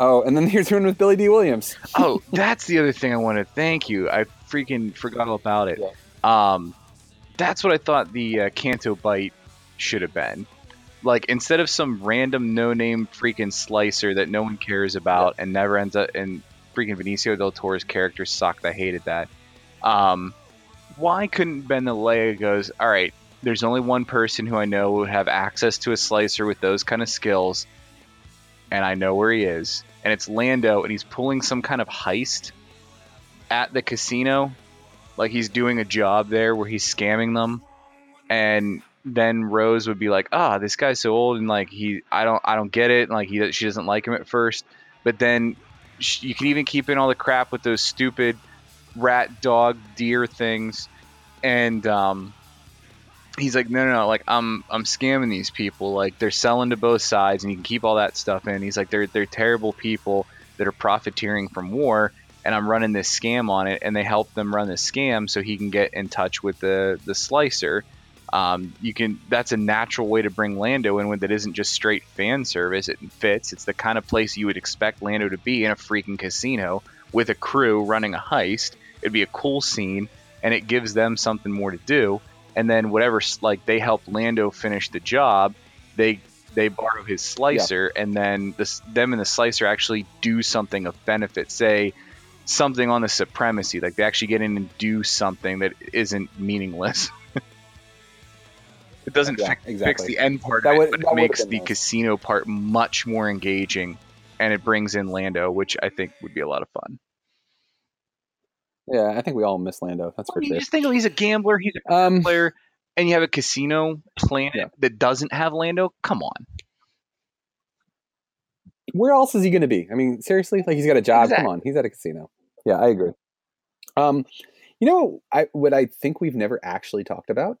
Oh, and then here's one with Billy D. Williams. Oh, that's the other thing I wanted. Thank you. I freaking forgot all about it. Yeah. Um, that's what I thought the uh, Canto Bite should have been. Like, instead of some random no-name freaking slicer that no one cares about yeah. and never ends up in freaking Benicio del Toro's character sucked. I hated that. Um, why couldn't Ben the Leia goes, all right, there's only one person who I know would have access to a slicer with those kind of skills. And I know where he is. And it's Lando, and he's pulling some kind of heist at the casino. Like, he's doing a job there where he's scamming them. And then Rose would be like, ah, oh, this guy's so old, and, like, he, I don't I don't get it. And, like, he, she doesn't like him at first. But then she, you can even keep in all the crap with those stupid rat, dog, deer things. And um, he's like, no, no, no, like, I'm I'm scamming these people. Like, they're selling to both sides, and you can keep all that stuff in. He's like, they're they're terrible people that are profiteering from war, and I'm running this scam on it, and they help them run this scam so he can get in touch with the, the slicer. Um, you can that's a natural way to bring Lando in when that isn't just straight fan service. It fits. It's the kind of place you would expect Lando to be in a freaking casino with a crew running a heist. It'd be a cool scene, and it gives them something more to do. And then whatever, like, they help Lando finish the job, they they borrow his slicer, yeah. and then this, them and the slicer actually do something of benefit, say something on the supremacy. Like, they actually get in and do something that isn't meaningless. It doesn't yeah, fix, exactly. fix the end part that of it, would, but it makes the nice. casino part much more engaging, and it brings in Lando, which I think would be a lot of fun. Yeah, I think we all miss Lando. That's for well, sure. You just think he's a gambler, he's a um, player, and you have a casino planet yeah. that doesn't have Lando? Come on. Where else is he going to be? I mean, seriously? Like, he's got a job. Exactly. Come on. He's at a casino. Yeah, I agree. Um, you know I, what I think we've never actually talked about?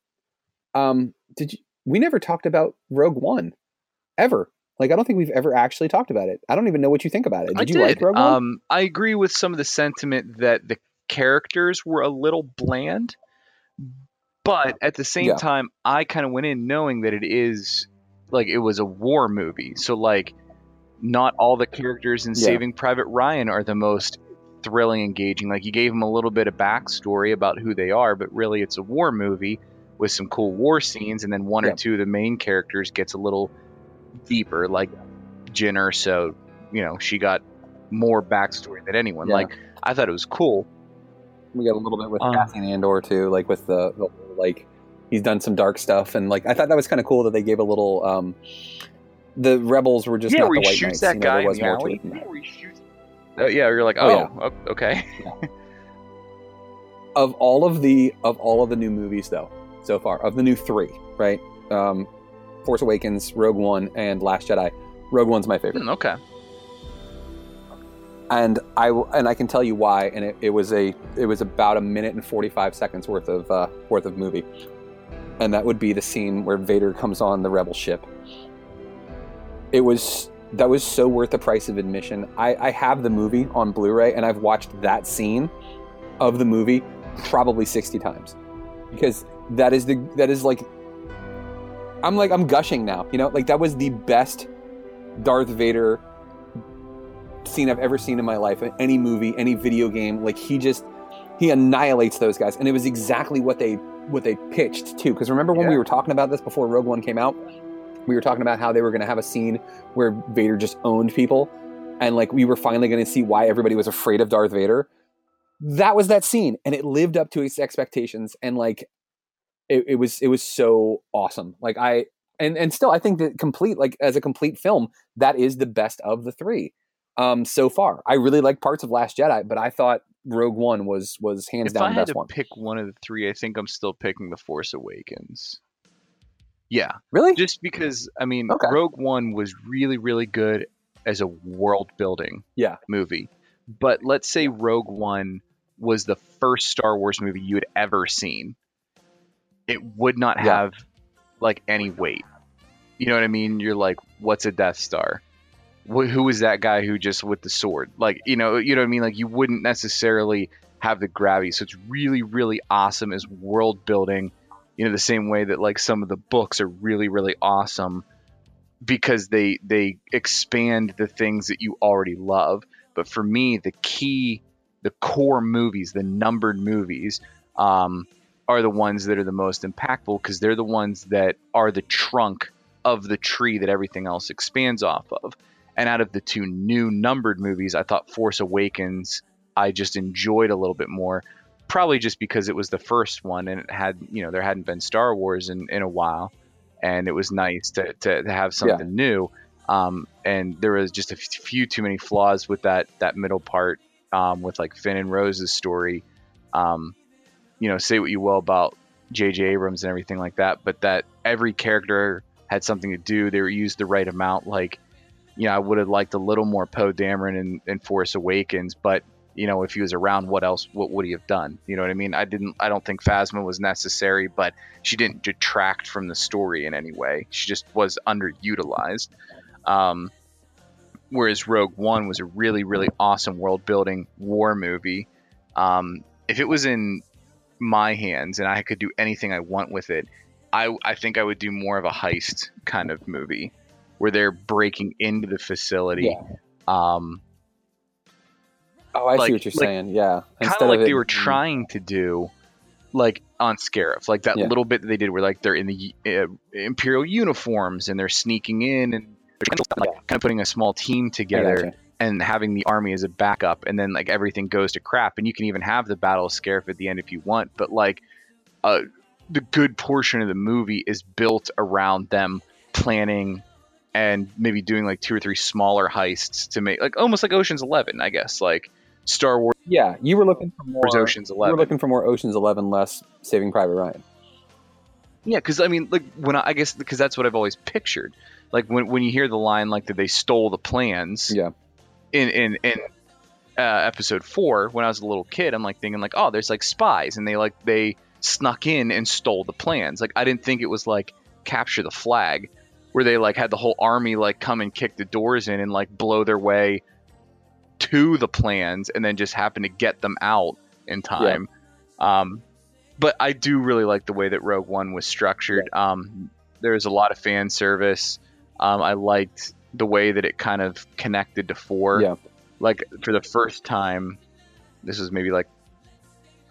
Um, did you, we never talked about Rogue One. Ever. Like, I don't think we've ever actually talked about it. I don't even know what you think about it. Did I you did. like Rogue One? Um, I agree with some of the sentiment that the characters were a little bland, but at the same yeah. time I kind of went in knowing that it is like it was a war movie, so like not all the characters in yeah. Saving Private Ryan are the most thrilling, engaging. Like, you gave them a little bit of backstory about who they are, but really it's a war movie, with some cool war scenes, and then one yep. or two of the main characters gets a little deeper, like Jyn Erso, you know, she got more backstory than anyone. Yeah. Like, I thought it was cool. We got a little bit with um, Cassian Andor too, like with the, the like he's done some dark stuff, and like I thought that was kind of cool that they gave a little. Um, the rebels were just yeah, not where the white shoots knights. That you know, guy was in the alley. Yeah, where he shoots. Uh, yeah, you're like, oh, oh yeah. okay. Yeah. Of all of the of all of the new movies though, so far of the new three, right? Um, Force Awakens, Rogue One, and Last Jedi. Rogue One's my favorite. Mm, okay. And I and I can tell you why. And it, it was a it was about a minute and forty-five seconds worth of uh, worth of movie, and that would be the scene where Vader comes on the Rebel ship. It was that was so worth the price of admission. I, I have the movie on Blu-ray, and I've watched that scene of the movie probably sixty times, because that is the that is like I'm like I'm gushing now. You know, like that was the best Darth Vader scene I've ever seen in my life, in any movie, any video game. Like he just he annihilates those guys, and it was exactly what they what they pitched too, because remember when yeah. we were talking about this before Rogue One came out, we were talking about how they were going to have a scene where Vader just owned people, and like we were finally going to see why everybody was afraid of Darth Vader. That was that scene, and it lived up to its expectations, and like it, it was it was so awesome. Like I and and still I think that complete like as a complete film, that is the best of the three. Um, so far, I really like parts of Last Jedi, but I thought Rogue One was was hands if down I the best had to one. Pick one of the three, I think I'm still picking The Force Awakens. Yeah, really, just because I mean, okay. Rogue One was really, really good as a world building yeah. movie, but let's say Rogue One was the first Star Wars movie you had ever seen, it would not yeah. have like any weight. You know what I mean? You're like, what's a Death Star? Who is that guy who just with the sword? Like, you know, you know what I mean? Like, you wouldn't necessarily have the gravity. So it's really, really awesome as world building, you know, the same way that like some of the books are really, really awesome because they they expand the things that you already love. But for me, the key, the core movies, the numbered movies um, are the ones that are the most impactful, because they're the ones that are the trunk of the tree that everything else expands off of. And out of the two new numbered movies, I thought Force Awakens, I just enjoyed a little bit more, probably just because it was the first one and it had, you know, there hadn't been Star Wars in, in a while. And it was nice to, to, to have something yeah. new. Um, and there was just a few too many flaws with that, that middle part um, with like Finn and Rose's story. Um, you know, say what you will about J J Abrams and everything like that, but that every character had something to do. They were used the right amount. Like, you know, I would have liked a little more Poe Dameron in, in Force Awakens, but, you know, if he was around, what else, what would he have done? You know what I mean? I didn't, I don't think Phasma was necessary, but she didn't detract from the story in any way. She just was underutilized. Um, whereas Rogue One was a really, really awesome world building war movie. Um, if it was in my hands and I could do anything I want with it, I, I think I would do more of a heist kind of movie, where they're breaking into the facility. Yeah. Um, oh, I like, see what you're like, saying. Yeah. Kind of like it, they were trying to do, like, on Scarif. Like, that yeah. little bit that they did where, like, they're in the uh, Imperial uniforms and they're sneaking in and they're like, yeah. kind of putting a small team together and having the army as a backup. And then, like, everything goes to crap. And you can even have the Battle of Scarif at the end if you want. But, like, uh, the good portion of the movie is built around them planning and maybe doing like two or three smaller heists to make like almost like Ocean's Eleven, I guess, like Star Wars. Yeah, you were looking for more Ocean's Eleven. You were looking for more Ocean's Eleven, less Saving Private Ryan. Yeah, because I mean, like when I, I guess because that's what I've always pictured. Like when when you hear the line like that they stole the plans. Yeah. In in in uh, episode four, when I was a little kid, I'm like thinking like, oh, there's like spies and they like they snuck in and stole the plans. Like I didn't think it was like capture the flag, where they like had the whole army like come and kick the doors in and like blow their way to the plans and then just happen to get them out in time. Yeah. Um, but I do really like the way that Rogue One was structured. Yeah. Um, there was a lot of fan service. Um, I liked the way that it kind of connected to four. Yeah. Like for the first time, this was maybe like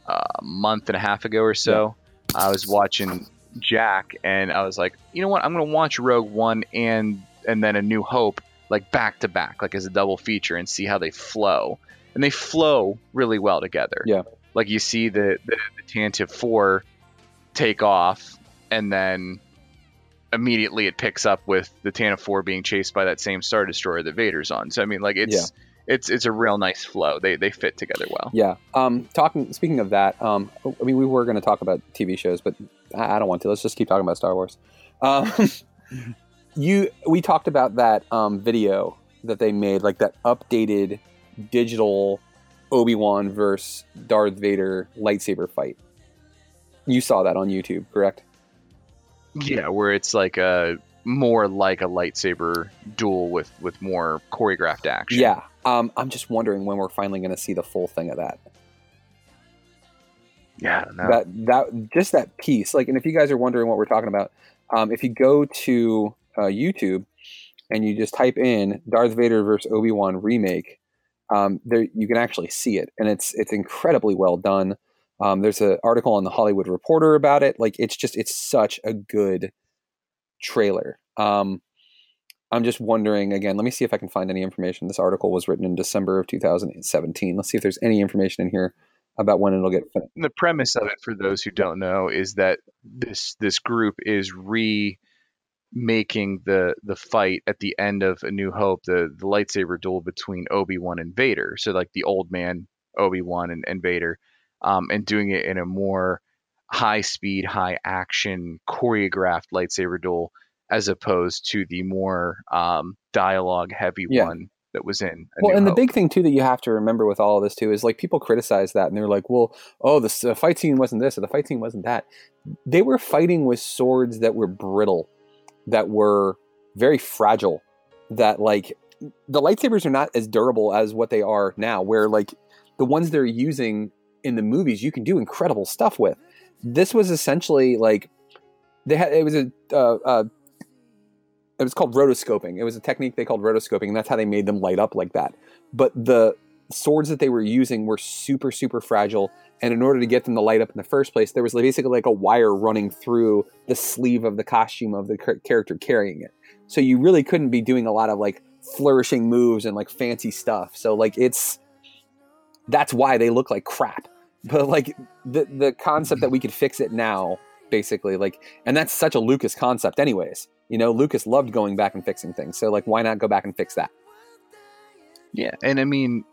a month and a half ago or so. Yeah. I was watching Jack, and I was like, you know what? I'm going to watch Rogue One and and then A New Hope, like back to back, like as a double feature, and see how they flow. And they flow really well together. Yeah. Like you see the the, the Tantive four take off, and then immediately it picks up with the Tantive four being chased by that same Star Destroyer that Vader's on. So I mean, like it's yeah. it's it's a real nice flow. They they fit together well. Yeah. Um. Talking. Speaking of that. Um. I mean, we were going to talk about T V shows, but I, I don't want to. Let's just keep talking about Star Wars. Um. you. We talked about that um video that they made, like that updated digital Obi-Wan versus Darth Vader lightsaber fight. You saw that on YouTube, correct? Yeah, where it's like a more like a lightsaber duel with with more choreographed action. Yeah, um, I'm just wondering when we're finally going to see the full thing of that. Yeah, no. that that just that piece. Like, and if you guys are wondering what we're talking about, um, if you go to uh, YouTube and you just type in Darth Vader versus Obi-Wan remake. Um, there, you can actually see it, and it's it's incredibly well done. Um, there's an article on the Hollywood Reporter about it. Like, it's just it's such a good trailer. Um, I'm just wondering again. Let me see if I can find any information. This article was written in December of two thousand seventeen. Let's see if there's any information in here about when it'll get finished. The premise of it, for those who don't know, is that this this group is re. making the the fight at the end of A New Hope, the, the lightsaber duel between Obi-Wan and Vader. So like the old man Obi-Wan and, and Vader, um, and doing it in a more high speed, high action choreographed lightsaber duel, as opposed to the more um, dialogue heavy yeah. one that was in A Well, New and Hope. The big thing too, that you have to remember with all of this too, is like people criticize that and they're like, well, oh, this uh, fight scene wasn't this, or the fight scene wasn't that. They were fighting with swords that were brittle, that were very fragile, that like the lightsabers are not as durable as what they are now, where like the ones they're using in the movies, you can do incredible stuff with. This was essentially like they had, it was a, uh, uh, it was called rotoscoping. It was a technique they called rotoscoping, and that's how they made them light up like that. But the swords that they were using were super, super fragile. And in order to get them to light up in the first place, there was basically like a wire running through the sleeve of the costume of the character carrying it. So you really couldn't be doing a lot of like flourishing moves and like fancy stuff. So like it's, that's why they look like crap. But like the the concept that we could fix it now, basically, like, and that's such a Lucas concept anyways. You know, Lucas loved going back and fixing things. So like, why not go back and fix that? Yeah. And I mean,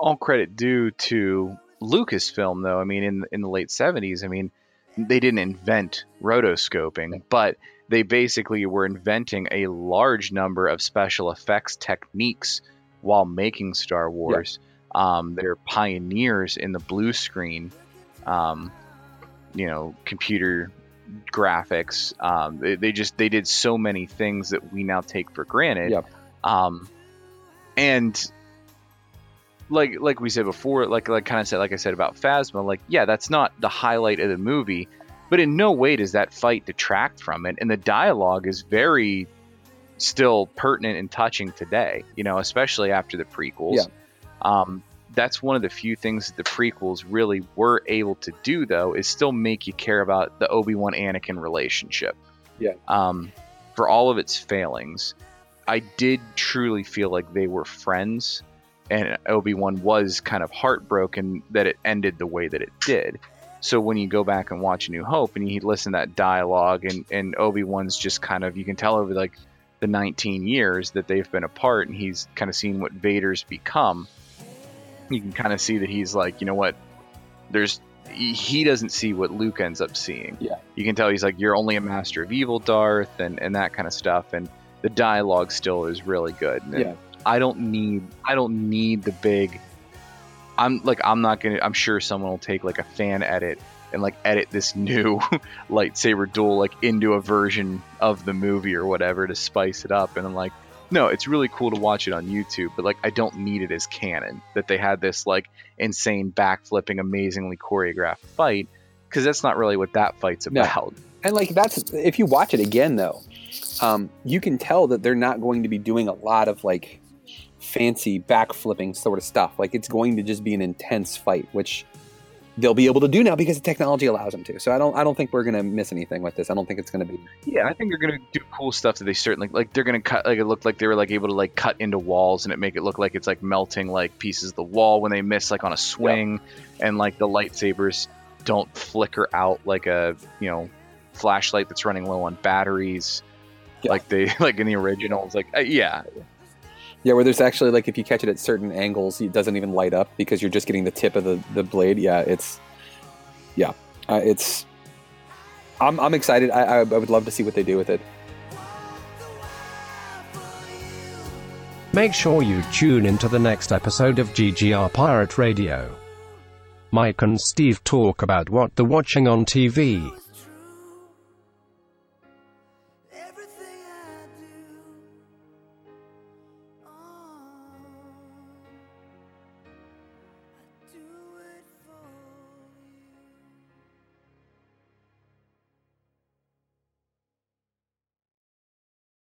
all credit due to Lucasfilm, though. I mean, in in the late seventies, I mean, they didn't invent rotoscoping, but they basically were inventing a large number of special effects techniques while making Star Wars. Yeah. Um, they're pioneers in the blue screen, um, you know, computer graphics. Um, they, they just they did so many things that we now take for granted. Yeah. Um, and Like like we said before, like like kind of said, like I said about Phasma, like yeah, that's not the highlight of the movie, but in no way does that fight detract from it, and the dialogue is very still pertinent and touching today. You know, especially after the prequels. Yeah. Um, that's one of the few things that the prequels really were able to do, though, is still make you care about the Obi-Wan Anakin relationship. Yeah. Um, for all of its failings, I did truly feel like they were friends. And Obi-Wan was kind of heartbroken that it ended the way that it did. So when you go back and watch A New Hope and you listen to that dialogue, and, and Obi-Wan's just kind of, you can tell over like the nineteen years that they've been apart, and he's kind of seen what Vader's become. You can kind of see that he's like, you know what, there's, he doesn't see what Luke ends up seeing. Yeah. You can tell he's like, you're only a master of evil, Darth, and, and that kind of stuff. And the dialogue still is really good. And yeah. I don't need I don't need the big I'm like I'm not gonna I'm sure someone will take like a fan edit and like edit this new lightsaber duel like into a version of the movie or whatever to spice it up, and I'm like, no, it's really cool to watch it on YouTube, but like I don't need it as canon that they had this like insane backflipping amazingly choreographed fight, because that's not really what that fight's about. No. And like that's, if you watch it again though, um, you can tell that they're not going to be doing a lot of like fancy backflipping sort of stuff. Like it's going to just be an intense fight, which they'll be able to do now because the technology allows them to. So I don't I don't think we're going to miss anything with this. I don't think it's going to be. Yeah, I think they're going to do cool stuff that they certainly like. They're going to cut like it looked like they were like able to like cut into walls and it make it look like it's like melting like pieces of the wall when they miss like on a swing, yeah. And like the lightsabers don't flicker out like a, you know, flashlight that's running low on batteries, yeah. like they like in the originals. Like uh, yeah. Yeah, where there's actually, like, if you catch it at certain angles, it doesn't even light up because you're just getting the tip of the, the blade. Yeah, it's, yeah, uh, it's, I'm I'm excited. I, I I would love to see what they do with it. Make sure you tune into the next episode of G G R Pirate Radio. Mike and Steve talk about what they're watching on T V.